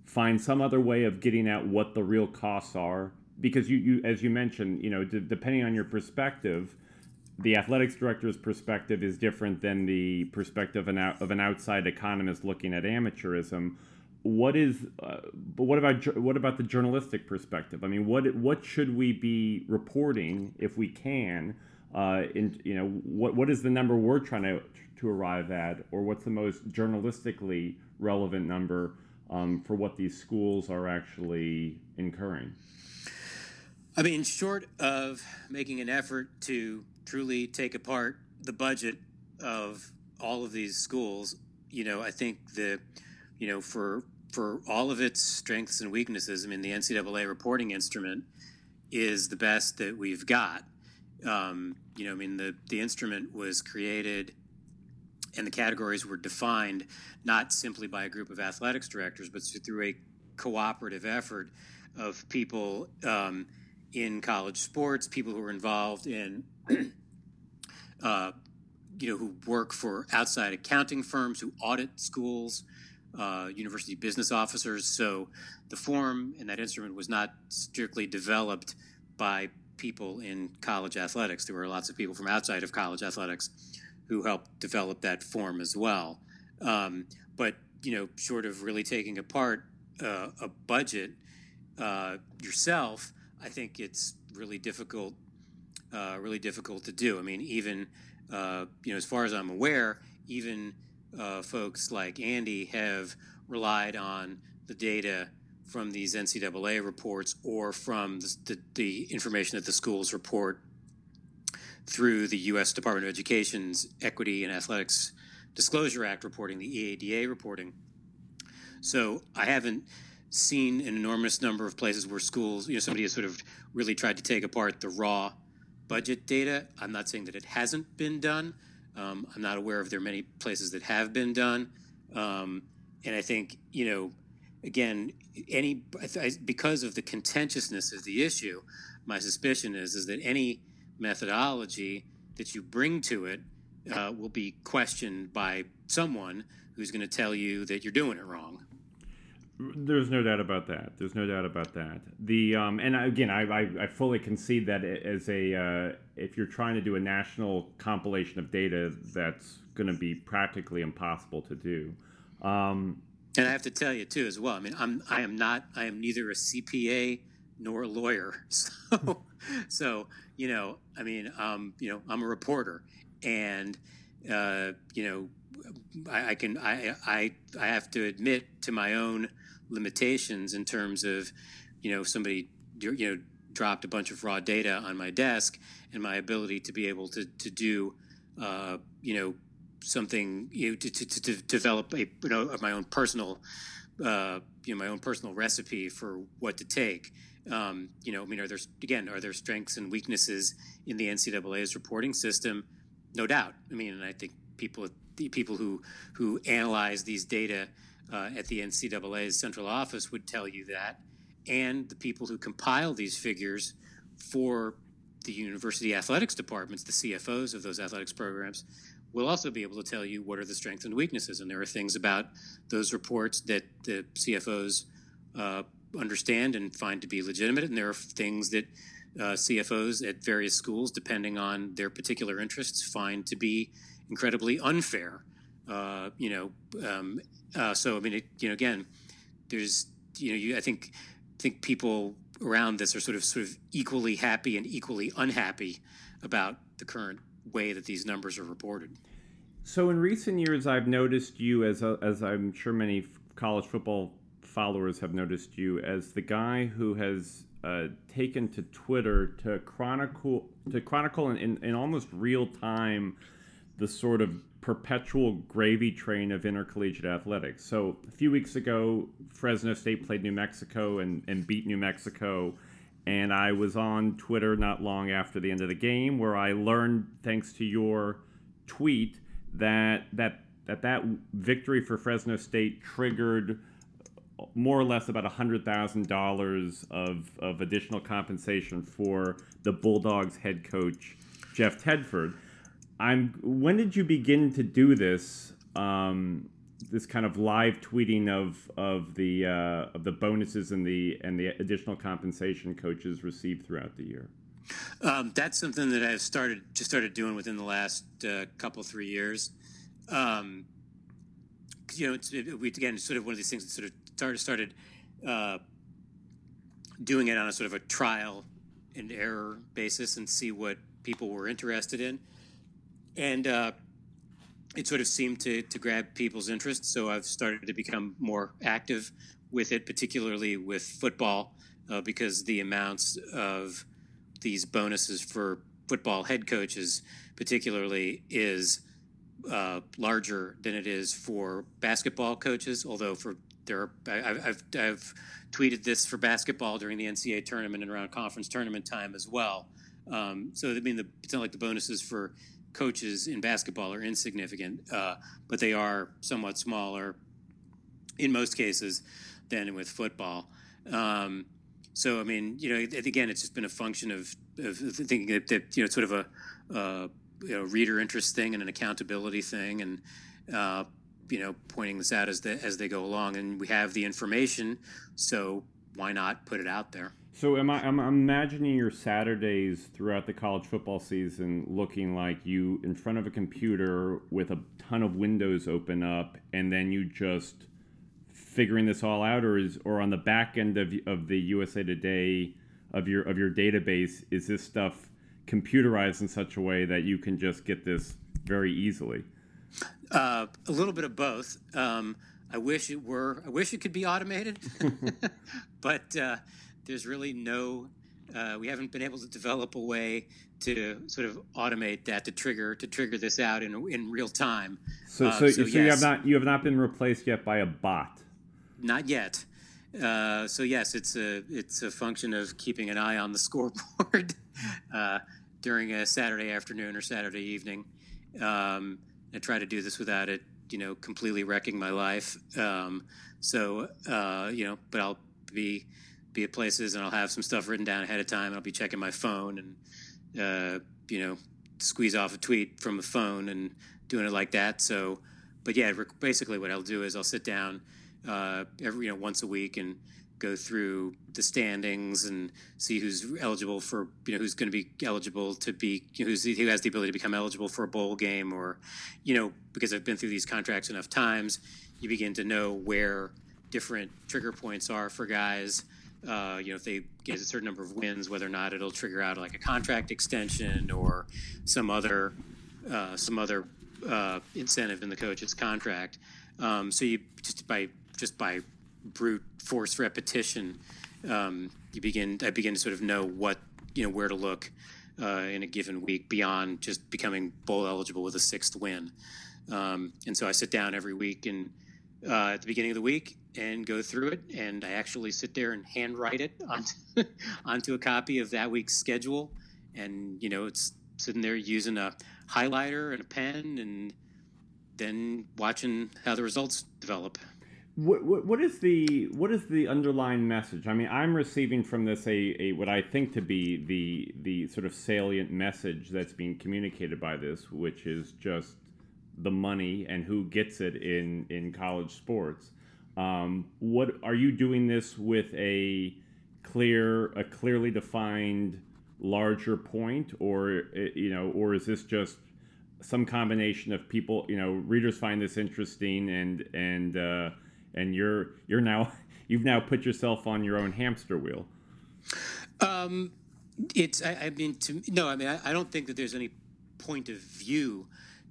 find some other way of getting at what the real costs are? Because you as you mentioned, you know, depending on your perspective, the athletics director's perspective is different than the perspective of an outside economist looking at amateurism. What about the journalistic perspective? I mean, what should we be reporting if we can? What is the number we're trying to arrive at, or what's the most journalistically relevant number for what these schools are actually incurring? I mean, short of making an effort to truly take apart the budget of all of these schools, you know, I think the, you know, for all of its strengths and weaknesses, I mean, the NCAA reporting instrument is the best that we've got. You know, I mean, the instrument was created and the categories were defined not simply by a group of athletics directors, but through a cooperative effort of people in college sports, people who are involved in, you know, who work for outside accounting firms, who audit schools, university business officers. So the form and that instrument was not strictly developed by people in college athletics. There were lots of people from outside of college athletics who helped develop that form as well. But, you know, short of really taking apart a budget yourself, I think it's really difficult to do. I mean, even, you know, as far as I'm aware, even folks like Andy have relied on the data from these NCAA reports or from the information that the schools report through the U.S. Department of Education's Equity and Athletics Disclosure Act reporting, the EADA reporting. So I haven't seen an enormous number of places where schools, you know, somebody has sort of really tried to take apart the raw budget data. I'm not saying that it hasn't been done. I'm not aware of there many places that have been done. And I think, you know, again, because of the contentiousness of the issue, my suspicion is that any methodology that you bring to it will be questioned by someone who's going to tell you that you're doing it wrong. There's no doubt about that. The and again, I fully concede that as a if you're trying to do a national compilation of data, that's going to be practically impossible to do. And I have to tell you too, as well. I mean, I am neither a CPA nor a lawyer. So you know, I mean, you know, I'm a reporter, and you know, I have to admit to my own limitations in terms of, you know, somebody, you know, dropped a bunch of raw data on my desk, and my ability to be able to do, you know, something, you know, to develop a, you know, my own personal, you know, my own personal recipe for what to take. You know, I mean, are there strengths and weaknesses in the NCAA's reporting system? No doubt. I mean, and I think people who analyze these data at the NCAA's central office would tell you that, and the people who compile these figures for the university athletics departments, the CFOs of those athletics programs, will also be able to tell you what are the strengths and weaknesses. And there are things about those reports that the CFOs understand and find to be legitimate, and there are things that CFOs at various schools, depending on their particular interests, find to be incredibly unfair. You know, so I mean, it, you know, again, there's, you know, I think people around this are sort of equally happy and equally unhappy about the current way that these numbers are reported. So in recent years, I've noticed you as I'm sure many college football followers have noticed you as the guy who has taken to Twitter to chronicle in almost real time the sort of perpetual gravy train of intercollegiate athletics. So a few weeks ago, Fresno State played New Mexico and beat New Mexico. And I was on Twitter not long after the end of the game, where I learned, thanks to your tweet, that victory for Fresno State triggered more or less about $100,000 of additional compensation for the Bulldogs head coach Jeff Tedford. When did you begin to do this? This kind of live tweeting of the bonuses and the additional compensation coaches received throughout the year? That's something that I've started doing within the last couple 3 years. You know, it's sort of one of these things that sort of started doing it on a sort of a trial and error basis and see what people were interested in, and it sort of seemed to grab people's interest, so I've started to become more active with it, particularly with football, because the amounts of these bonuses for football head coaches particularly is larger than it is for basketball coaches, although for I've tweeted this for basketball during the NCAA tournament and around conference tournament time as well. So I mean, it's not like the bonuses for coaches in basketball are insignificant, but they are somewhat smaller in most cases than with football. So I mean, you know, again, it's just been a function of thinking that you know, it's sort of a reader interest thing and an accountability thing, and you know, pointing this out as they go along, and we have the information, so why not put it out there? So I'm imagining your Saturdays throughout the college football season looking like you in front of a computer with a ton of windows open up, and then you just figuring this all out, or on the back end of the USA Today of your database, is this stuff computerized in such a way that you can just get this very easily? A little bit of both. I wish it could be automated, but there's really we haven't been able to develop a way to sort of automate that, to trigger this out in real time. So yes. you have not been replaced yet by a bot. Not yet. So yes, it's a function of keeping an eye on the scoreboard during a Saturday afternoon or Saturday evening. I try to do this without it, you know, completely wrecking my life. You know, but I'll be at places and I'll have some stuff written down ahead of time, and I'll be checking my phone and, you know, squeeze off a tweet from the phone and doing it like that. So, but yeah, basically what I'll do is I'll sit down, once a week and go through the standings and see who has the ability to become eligible for a bowl game, or, you know, because I've been through these contracts enough times, you begin to know where different trigger points are for guys. You know, if they get a certain number of wins, whether or not it'll trigger out like a contract extension or some other incentive in the coach's contract. So you just by brute force repetition, I begin to sort of know what, you know, where to look in a given week beyond just becoming bowl eligible with a sixth win. And so I sit down every week and at the beginning of the week and go through it, and I actually sit there and handwrite it onto a copy of that week's schedule. And, you know, it's sitting there using a highlighter and a pen and then watching how the results develop. What is the underlying message? I mean, I'm receiving from this a what I think to be the sort of salient message that's being communicated by this, which is just the money and who gets it in college sports. What are you doing this with a clearly defined larger point, or, you know, or is this just some combination of people, you know, readers find this interesting and you've now put yourself on your own hamster wheel? I don't think that there's any point of view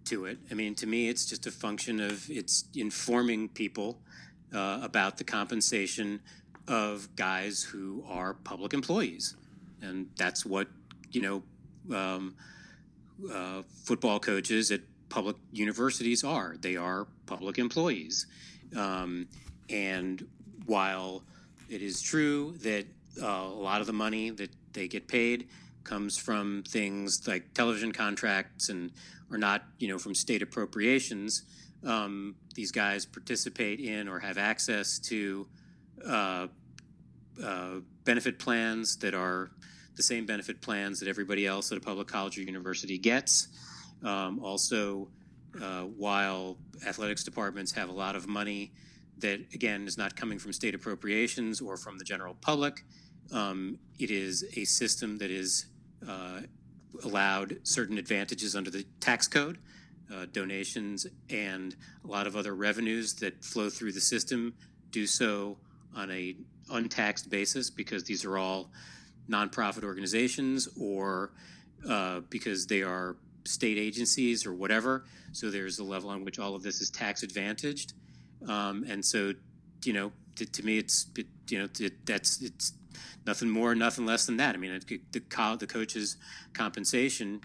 to it. I mean, to me, it's just a function of it's informing people about the compensation of guys who are public employees, and that's what, you know, football coaches at public universities are. They are public employees. And while it is true that a lot of the money that they get paid comes from things like television contracts and or not, you know, from state appropriations, these guys participate in or have access to benefit plans that are the same benefit plans that everybody else at a public college or university gets. While athletics departments have a lot of money that, again, is not coming from state appropriations or from the general public, it is a system that is allowed certain advantages under the tax code, donations, and a lot of other revenues that flow through the system do so on an untaxed basis because these are all nonprofit organizations or because they are state agencies or whatever. So there's a level on which all of this is tax advantaged. And so, you know, to me, it's nothing more, nothing less than that. I mean, the coach's compensation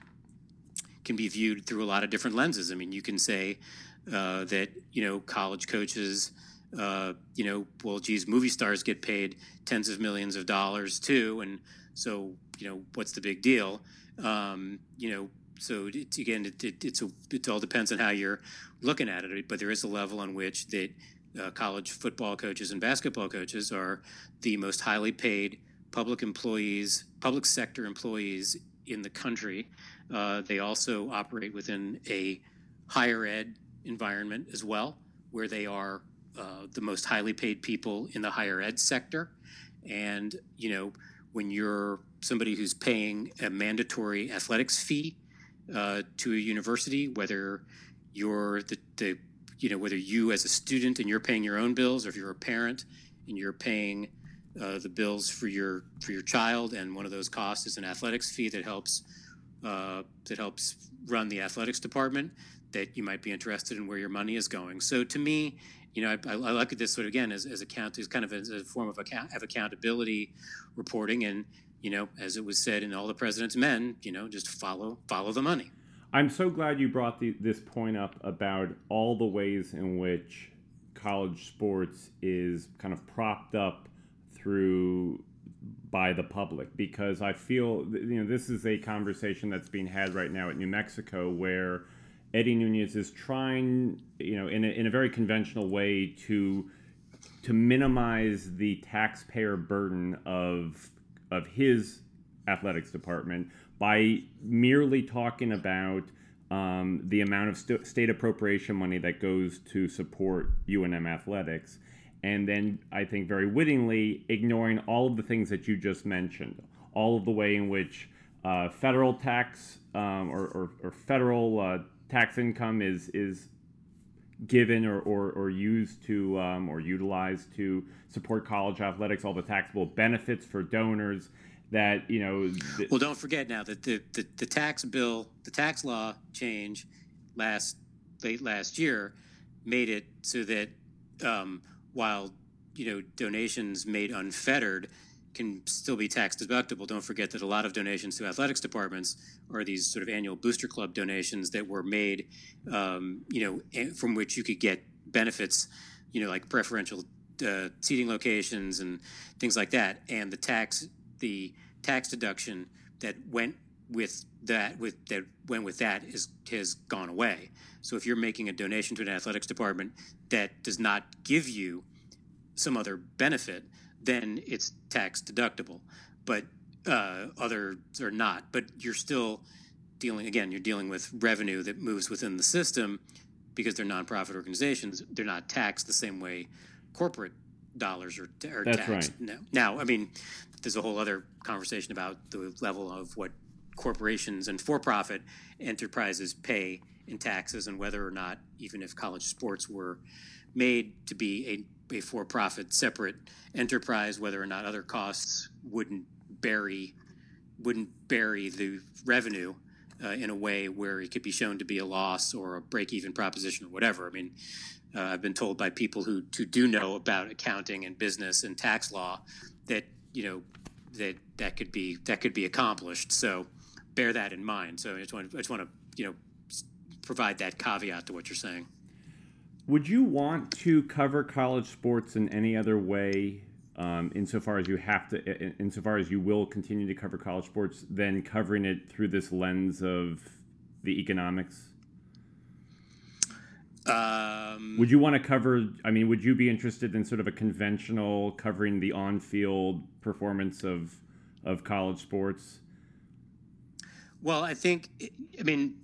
can be viewed through a lot of different lenses. I mean, you can say that, you know, college coaches, you know, well, geez, movie stars get paid tens of millions of dollars too. And so, you know, what's the big deal? You know, so it, again, it all depends on how you're looking at it, but there is a level on which that college football coaches and basketball coaches are the most highly paid public employees, public sector employees in the country. They also operate within a higher ed environment as well, where they are the most highly paid people in the higher ed sector. And, you know, when you're somebody who's paying a mandatory athletics fee to a university, whether you're the you know, whether you as a student and you're paying your own bills, or if you're a parent and you're paying the bills for your child, and one of those costs is an athletics fee that helps run the athletics department, that you might be interested in where your money is going. So to me, you know, I look at this sort of again as account as kind of as a form of accountability reporting, and you know, as it was said in All the President's Men, you know, just follow the money. I'm so glad you brought this point up about all the ways in which college sports is kind of propped up through by the public, because I feel, you know, this is a conversation that's being had right now at New Mexico, where Eddie Nunez is trying, you know, in a very conventional way to minimize the taxpayer burden of his athletics department by merely talking about the amount of state appropriation money that goes to support UNM athletics. And then I think very wittingly ignoring all of the things that you just mentioned, all of the way in which federal tax or federal tax income is given or used to or utilized to support college athletics, all the taxable benefits for donors that, you know. Well, don't forget now that the tax bill, the tax law change late last year made it so that while, you know, donations made unfettered can still be tax deductible. Don't forget that a lot of donations to athletics departments are these sort of annual booster club donations that were made, you know, from which you could get benefits, you know, like preferential seating locations and things like that. And the tax deduction that went with that has gone away. So if you're making a donation to an athletics department that does not give you some other benefit, then it's tax deductible, but others are not. But you're still dealing with revenue that moves within the system because they're nonprofit organizations. They're not taxed the same way corporate dollars are taxed. That's right. Now, I mean, there's a whole other conversation about the level of what corporations and for-profit enterprises pay in taxes, and whether or not, even if college sports were made to be a for-profit separate enterprise, whether or not other costs wouldn't bury the revenue in a way where it could be shown to be a loss or a break-even proposition or whatever. I mean, I've been told by people who do know about accounting and business and tax law that, you know, that could be accomplished. So bear that in mind. So I just want to, you know, provide that caveat to what you're saying. Would you want to cover college sports in any other way, insofar as you will continue to cover college sports, than covering it through this lens of the economics? Would you want to cover? I mean, would you be interested in sort of a conventional covering the on-field performance of college sports? Well, I mean,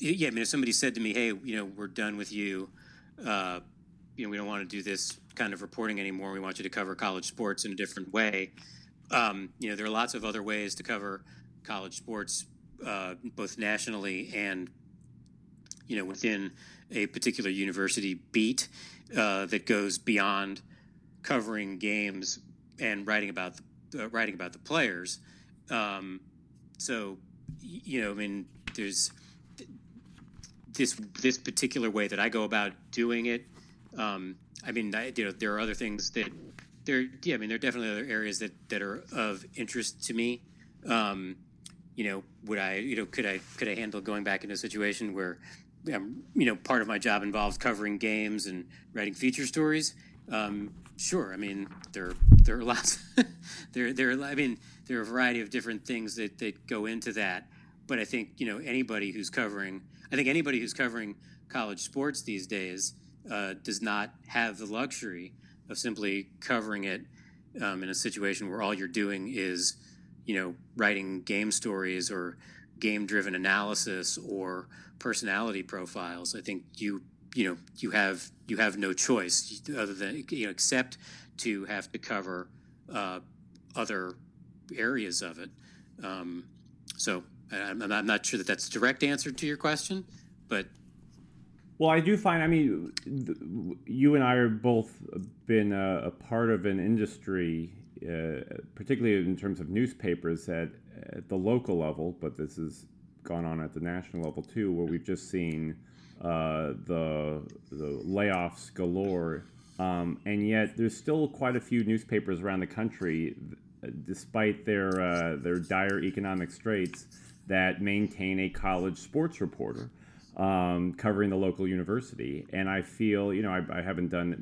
if somebody said to me, "Hey, you know, we're done with you." You know, we don't want to do this kind of reporting anymore. We want you to cover college sports in a different way. You know, there are lots of other ways to cover college sports, both nationally and, you know, within a particular university beat that goes beyond covering games and writing about the players. So, you know, I mean, there's. This particular way that I go about doing it, I mean, you know, there are other things that there. Yeah, I mean, there are definitely other areas that are of interest to me. could I handle going back into a situation where, part of my job involves covering games and writing feature stories? Sure. I mean, there are lots, there are a variety of different things that go into that. But I think, anybody who's covering college sports these days does not have the luxury of simply covering it in a situation where all you're doing is, writing game stories or game-driven analysis or personality profiles. I think you have no choice other than except to have to cover other areas of it. So I'm not sure that that's a direct answer to your question, but. Well, I do find, you and I have both been a part of an industry, particularly in terms of newspapers at the local level, but this has gone on at the national level too, where we've just seen the layoffs galore. And yet there's still quite a few newspapers around the country, despite their dire economic straits, that maintain a college sports reporter. Covering the local university. And I feel, I haven't done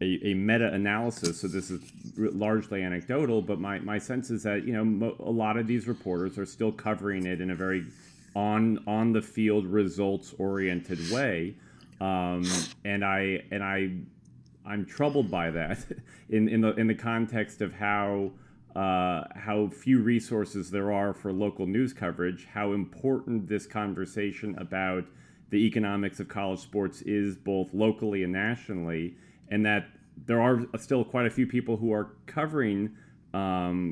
a meta-analysis, so this is largely anecdotal, but my sense is that, a lot of these reporters are still covering it in a very on-the-field, results-oriented way. And I'm troubled by that in the context of how few resources there are for local news coverage, how important this conversation about the economics of college sports is both locally and nationally, and that there are still quite a few people who are covering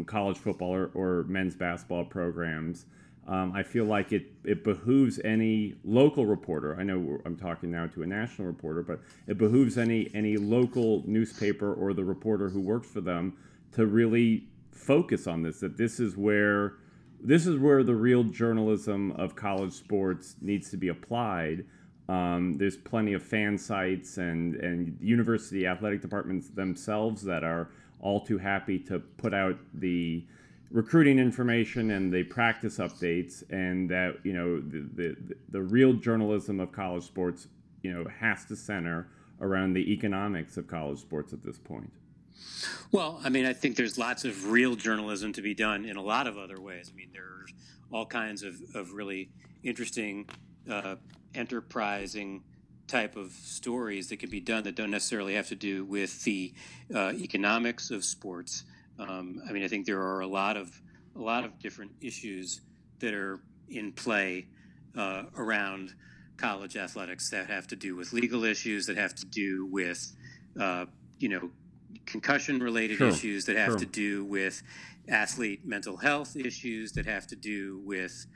college football or men's basketball programs. I feel like it behooves any local reporter, I know I'm talking now to a national reporter, but it behooves any local newspaper or the reporter who works for them to really focus on this, that this is where the real journalism of college sports needs to be applied. There's plenty of fan sites and university athletic departments themselves that are all too happy to put out the recruiting information and the practice updates, and that the real journalism of college sports has to center around the economics of college sports at this point. Well, I think there's lots of real journalism to be done in a lot of other ways. There's all kinds of really interesting, enterprising type of stories that can be done that don't necessarily have to do with the economics of sports. I think there are a lot of different issues that are in play around college athletics that have to do with legal issues, that have to do with concussion-related issues, that have to do with athlete mental health issues, that have to do with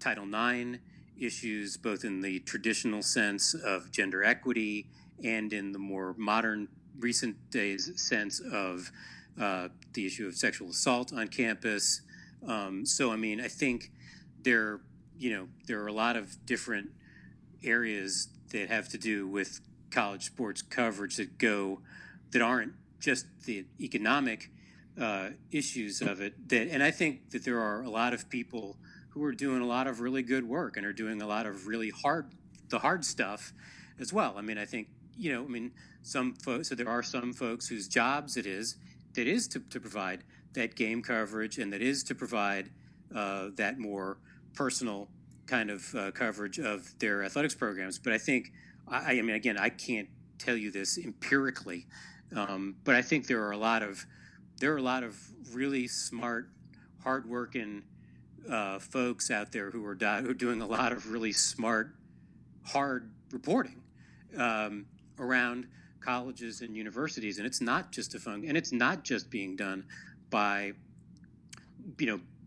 Title IX issues, both in the traditional sense of gender equity and in the more modern, recent days sense of the issue of sexual assault on campus. I think there are a lot of different areas that have to do with college sports coverage that aren't just the economic issues of it. And I think that there are a lot of people who are doing a lot of really good work and are doing a lot of really hard stuff as well. I think, some folks, so there are some folks whose jobs it is to provide that game coverage, and that is to provide that more personal kind of coverage of their athletics programs. But I think, I can't tell you this empirically, but I think there are a lot of really smart, hardworking folks out there who are doing a lot of really smart, hard reporting around colleges and universities, and it's not just and it's not just being done by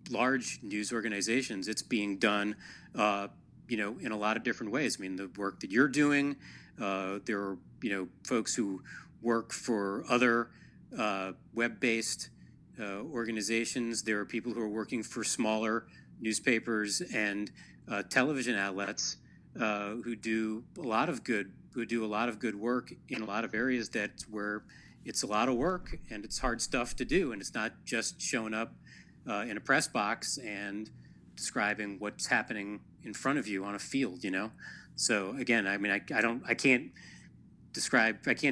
large news organizations. It's being done in a lot of different ways. The work that you're doing. There are folks who work for other web-based organizations. There are people who are working for smaller newspapers and television outlets who do a lot of good work in a lot of areas where it's a lot of work and it's hard stuff to do, and it's not just showing up in a press box and describing what's happening in front of you on a field, you know? So again, I mean, I can't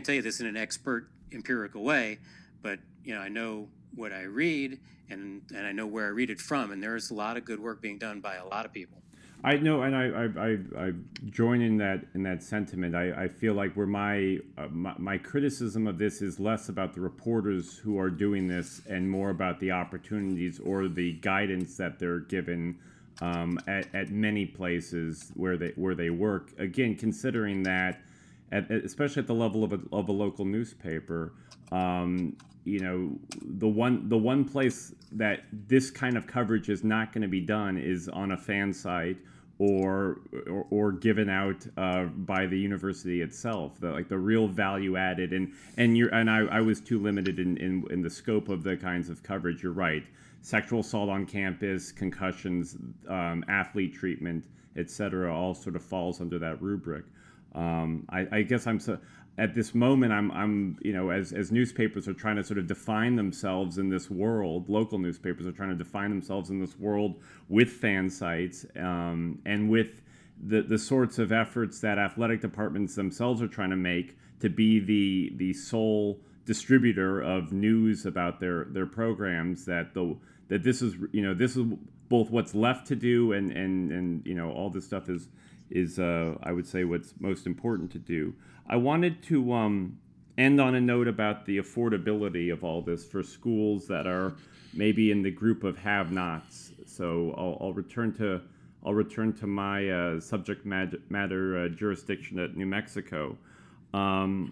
tell you this in an expert empirical way, but you know, I know what I read and I know where I read it from. And there's a lot of good work being done by a lot of people. I know, and I join in that sentiment. I feel like where my criticism of this is less about the reporters who are doing this and more about the opportunities or the guidance that they're given at many places where they work. Again, considering that, especially at the level of a local newspaper, you know, the one place that this kind of coverage is not going to be done is on a fan site or given out by the university itself. The real value added and I was too limited in the scope of the kinds of coverage. You're right. Sexual assault on campus, concussions, athlete treatment, etc., all sort of falls under that rubric. I guess at this moment, I'm you know, as newspapers are trying to sort of define themselves in this world, local newspapers are trying to define themselves in this world with fan sites and with the sorts of efforts that athletic departments themselves are trying to make to be the sole distributor of news about their programs, that this is, you know, this is both what's left to do and you know, all this stuff is I would say what's most important to do. I wanted to end on a note about the affordability of all this for schools that are maybe in the group of have-nots. So I'll return to my subject matter jurisdiction at New Mexico. I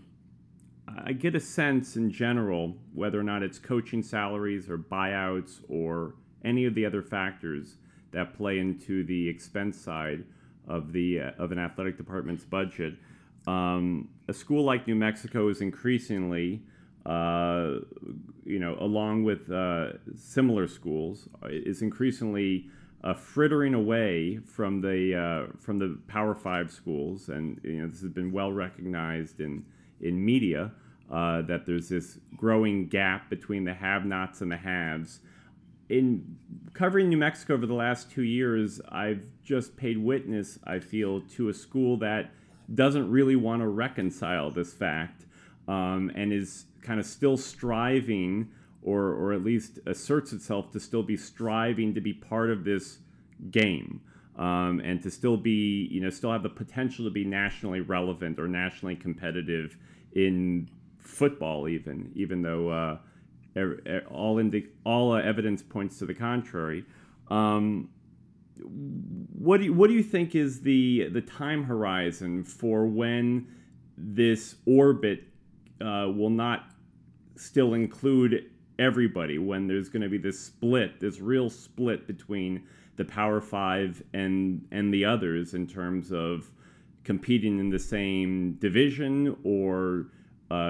get a sense in general, whether or not it's coaching salaries or buyouts or any of the other factors that play into the expense side of an athletic department's budget, a school like New Mexico is increasingly, you know, along with similar schools, is increasingly frittering away from the Power Five schools, and you know, this has been well recognized in media that there's this growing gap between the have-nots and the haves. In covering New Mexico over the last 2 years, I've just paid witness, I feel, to a school that doesn't really want to reconcile this fact and is kind of still striving, or at least asserts itself to still be striving to be part of this game and to still be, you know, still have the potential to be nationally relevant or nationally competitive in football, even though... all evidence points to the contrary. What do you think is the time horizon for when this orbit will not still include everybody? When there's going to be this split, this real split between the Power Five and the others in terms of competing in the same division or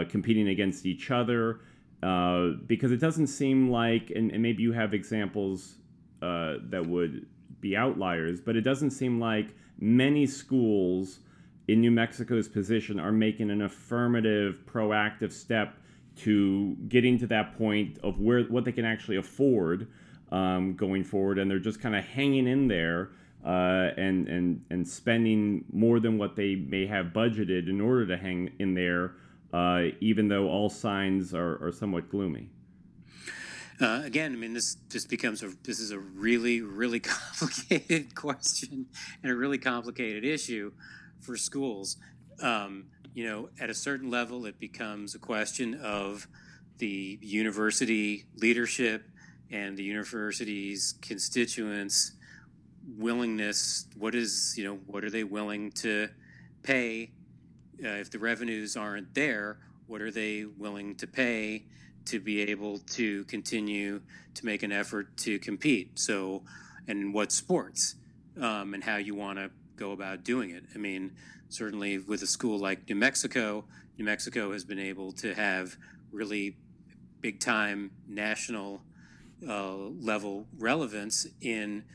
competing against each other? Because it doesn't seem like, and maybe you have examples that would be outliers, but it doesn't seem like many schools in New Mexico's position are making an affirmative, proactive step to getting to that point of what they can actually afford going forward, and they're just kind of hanging in there and spending more than what they may have budgeted in order to hang in there. Even though all signs are somewhat gloomy. Again, I mean, this just becomes this is a really, really complicated question and a really complicated issue for schools. You know, at a certain level, it becomes a question of the university leadership and the university's constituents' willingness. What are they willing to pay? If the revenues aren't there, what are they willing to pay to be able to continue to make an effort to compete? So, and what sports and how you want to go about doing it. I mean, certainly with a school like New Mexico has been able to have really big time national level relevance in,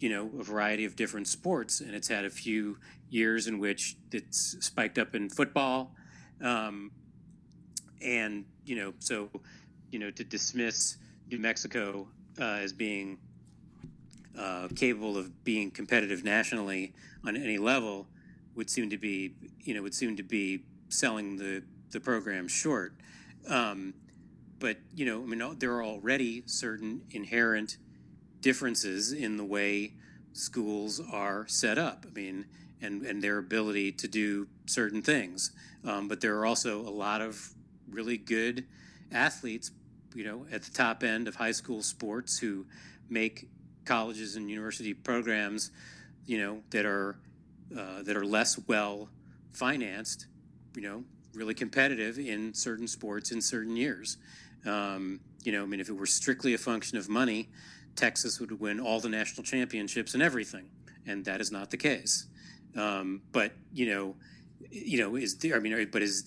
you know, a variety of different sports, and it's had a few years in which it's spiked up in football. And, you know, so, you know, to dismiss New Mexico as being capable of being competitive nationally on any level would seem to be selling the program short. But, you know, I mean, there are already certain inherent differences in the way schools are set up. I mean, and their ability to do certain things. But there are also a lot of really good athletes, you know, at the top end of high school sports who make colleges and university programs, you know, that are less well financed, you know, really competitive in certain sports in certain years. You know, I mean, if it were strictly a function of money, Texas would win all the national championships and everything, and that is not the case. But is the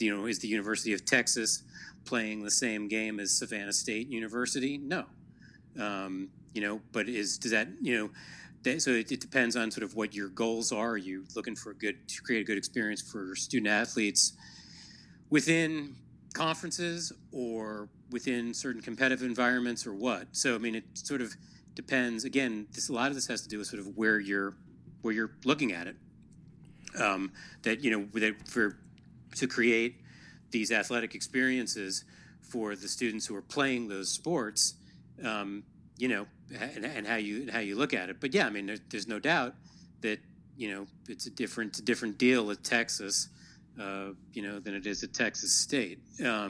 University of Texas playing the same game as Savannah State University? No. So it depends on sort of what your goals are. Are you looking to create a good experience for student athletes within conferences or within certain competitive environments or what? So, I mean, it sort of depends. Again, a lot of this has to do with sort of where you're looking at it. To create these athletic experiences for the students who are playing those sports, and how you look at it. But yeah, I mean, there's no doubt that, you know, it's a different deal at Texas, than it is at Texas State. I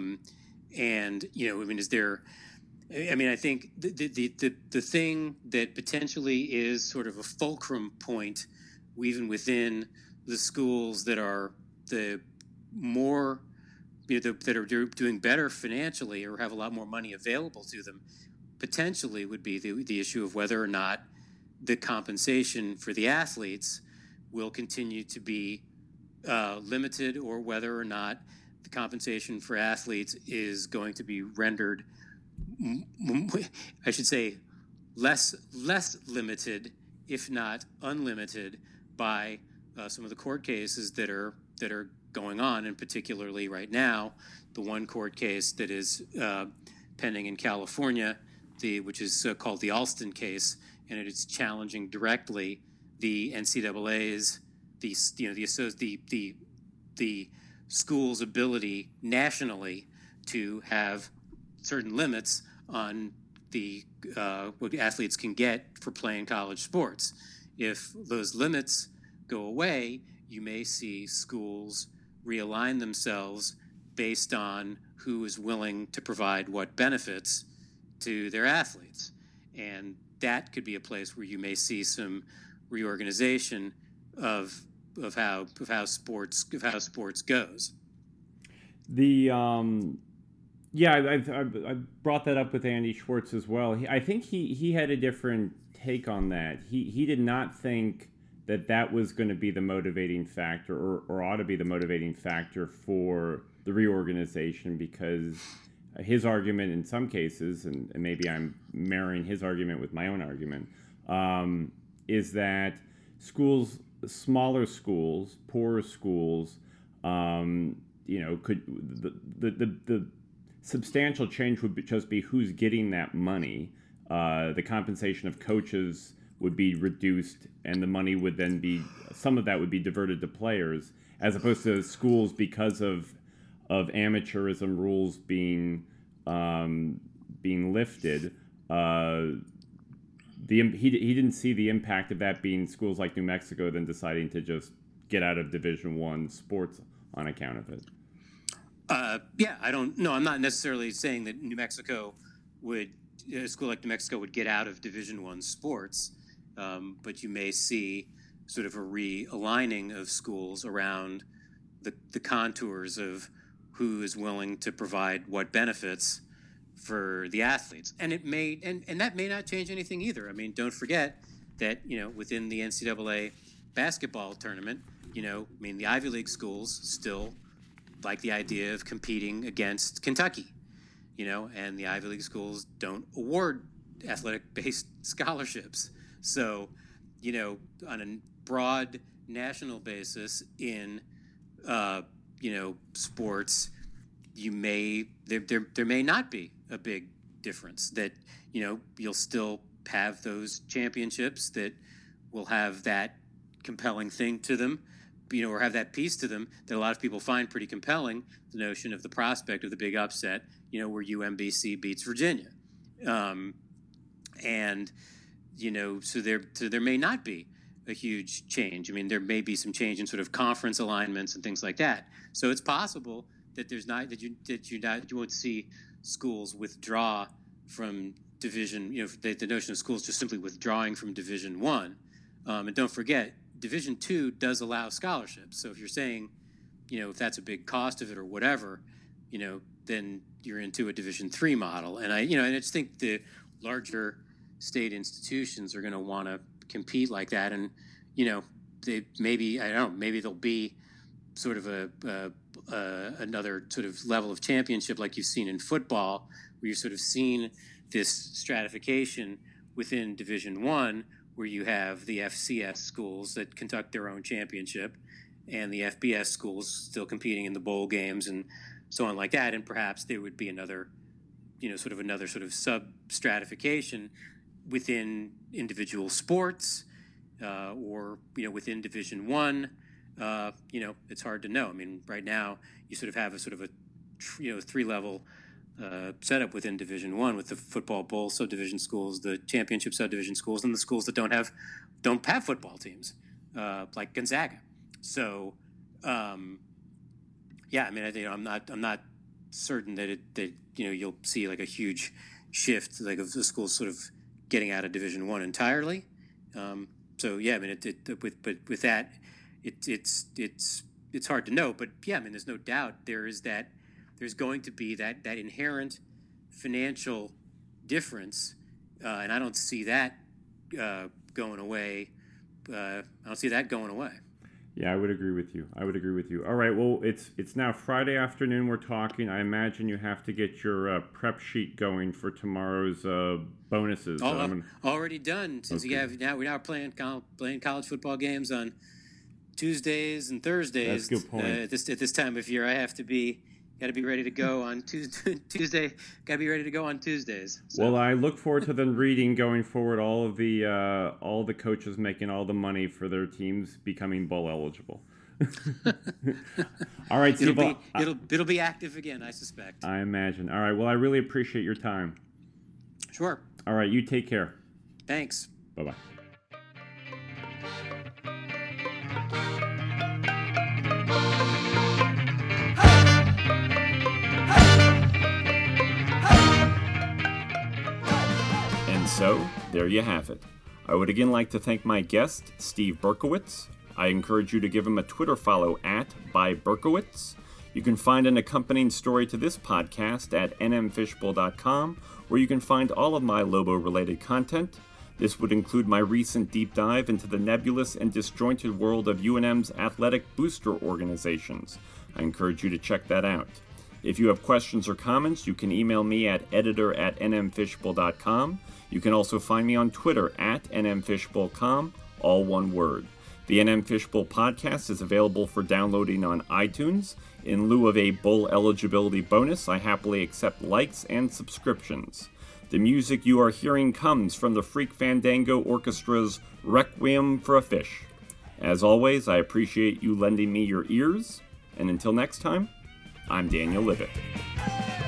think the thing that potentially is sort of a fulcrum point, even within the schools that are that are doing better financially or have a lot more money available to them, potentially would be the issue of whether or not the compensation for the athletes will continue to be limited, or whether or not the compensation for athletes is going to be rendered, I should say, less limited, if not unlimited, by some of the court cases that are going on, and particularly right now, the one court case that is pending in California, which is called the Alston case, and it is challenging directly the NCAA's, the school's ability nationally to have certain limits on what athletes can get for playing college sports. If those limits go away, you may see schools realign themselves based on who is willing to provide what benefits to their athletes. And that could be a place where you may see some reorganization of how sports goes. I've brought that up with Andy Schwartz as well. I think he had a different take on that. He did not think that was going to be the motivating factor or ought to be the motivating factor for the reorganization, because his argument in some cases, and maybe I'm marrying his argument with my own argument, is that schools, smaller schools, poorer schools, could the substantial change would just be who's getting that money. The compensation of coaches would be reduced, and the money would then be, some of that would be diverted to players, as opposed to schools, because of amateurism rules being lifted. He didn't see the impact of that being schools like New Mexico then deciding to just get out of Division One sports on account of it. I'm not necessarily saying that a school like New Mexico would get out of Division One sports, but you may see sort of a realigning of schools around the contours of who is willing to provide what benefits for the athletes. And it may, and that may not change anything either. I mean, don't forget that, you know, within the NCAA basketball tournament, you know, I mean, the Ivy League schools still like the idea of competing against Kentucky, you know, and the Ivy League schools don't award athletic-based scholarships. So, you know, on a broad national basis in, sports, there may not be a big difference, that, you know, you'll still have those championships that will have that compelling thing to them, you know, or have that piece to them that a lot of people find pretty compelling, the notion of the prospect of the big upset, you know, where UMBC beats Virginia. And, you know, so there may not be a huge change. I mean, there may be some change in sort of conference alignments and things like that. So it's possible that there's not, you won't see schools withdraw from division, you know, the notion of schools just simply withdrawing from Division One. And don't forget, Division Two does allow scholarships. So if you're saying, you know, if that's a big cost of it or whatever, you know, then you're into a Division Three model. And I just think the larger state institutions are going to want to compete like that. And, you know, maybe there'll be sort of another sort of level of championship like you've seen in football, where you've sort of seen this stratification within Division One, where you have the FCS schools that conduct their own championship and the FBS schools still competing in the bowl games and so on like that. And perhaps there would be another, you know, sort of sub stratification within individual sports, or, you know, within Division One. You know, it's hard to know. I mean, right now you sort of have a sort of a, you know, three-level setup within Division One, with the football bowl subdivision schools, the championship subdivision schools, and the schools that don't have football teams, like Gonzaga. So, yeah, I mean, I'm not certain that you know, you'll see like a huge shift, like of the schools sort of getting out of Division One entirely. So yeah, I mean, it's hard to know, but yeah, I mean, there's no doubt there's going to be that inherent financial difference, and I don't see that going away. Yeah, I would agree with you. All right, well, it's now Friday afternoon we're talking. I imagine you have to get your prep sheet going for tomorrow's bonuses. Oh, I'm already done. We're now playing college football games on Tuesdays and Thursdays. That's a good point. At this time of year, I have to be. Got to be ready to go on Tuesday. Got to be ready to go on Tuesdays. So. Well, I look forward to them reading going forward all the coaches making all the money for their teams becoming bowl eligible. All right, Steve. It'll be active again, I suspect. I imagine. All right. Well, I really appreciate your time. Sure. All right. You take care. Thanks. Bye bye. So, there you have it. I would again like to thank my guest, Steve Berkowitz. I encourage you to give him a Twitter follow @byberkowitz. You can find an accompanying story to this podcast at nmfishbowl.com, where you can find all of my Lobo-related content. This would include my recent deep dive into the nebulous and disjointed world of UNM's athletic booster organizations. I encourage you to check that out. If you have questions or comments, you can email me at editor@nmfishbowl.com. You can also find me on Twitter @NMFishbowl.com, all one word. The NM Fishbowl podcast is available for downloading on iTunes. In lieu of a bowl eligibility bonus, I happily accept likes and subscriptions. The music you are hearing comes from the Freak Fandango Orchestra's Requiem for a Fish. As always, I appreciate you lending me your ears, and until next time, I'm Daniel Libit.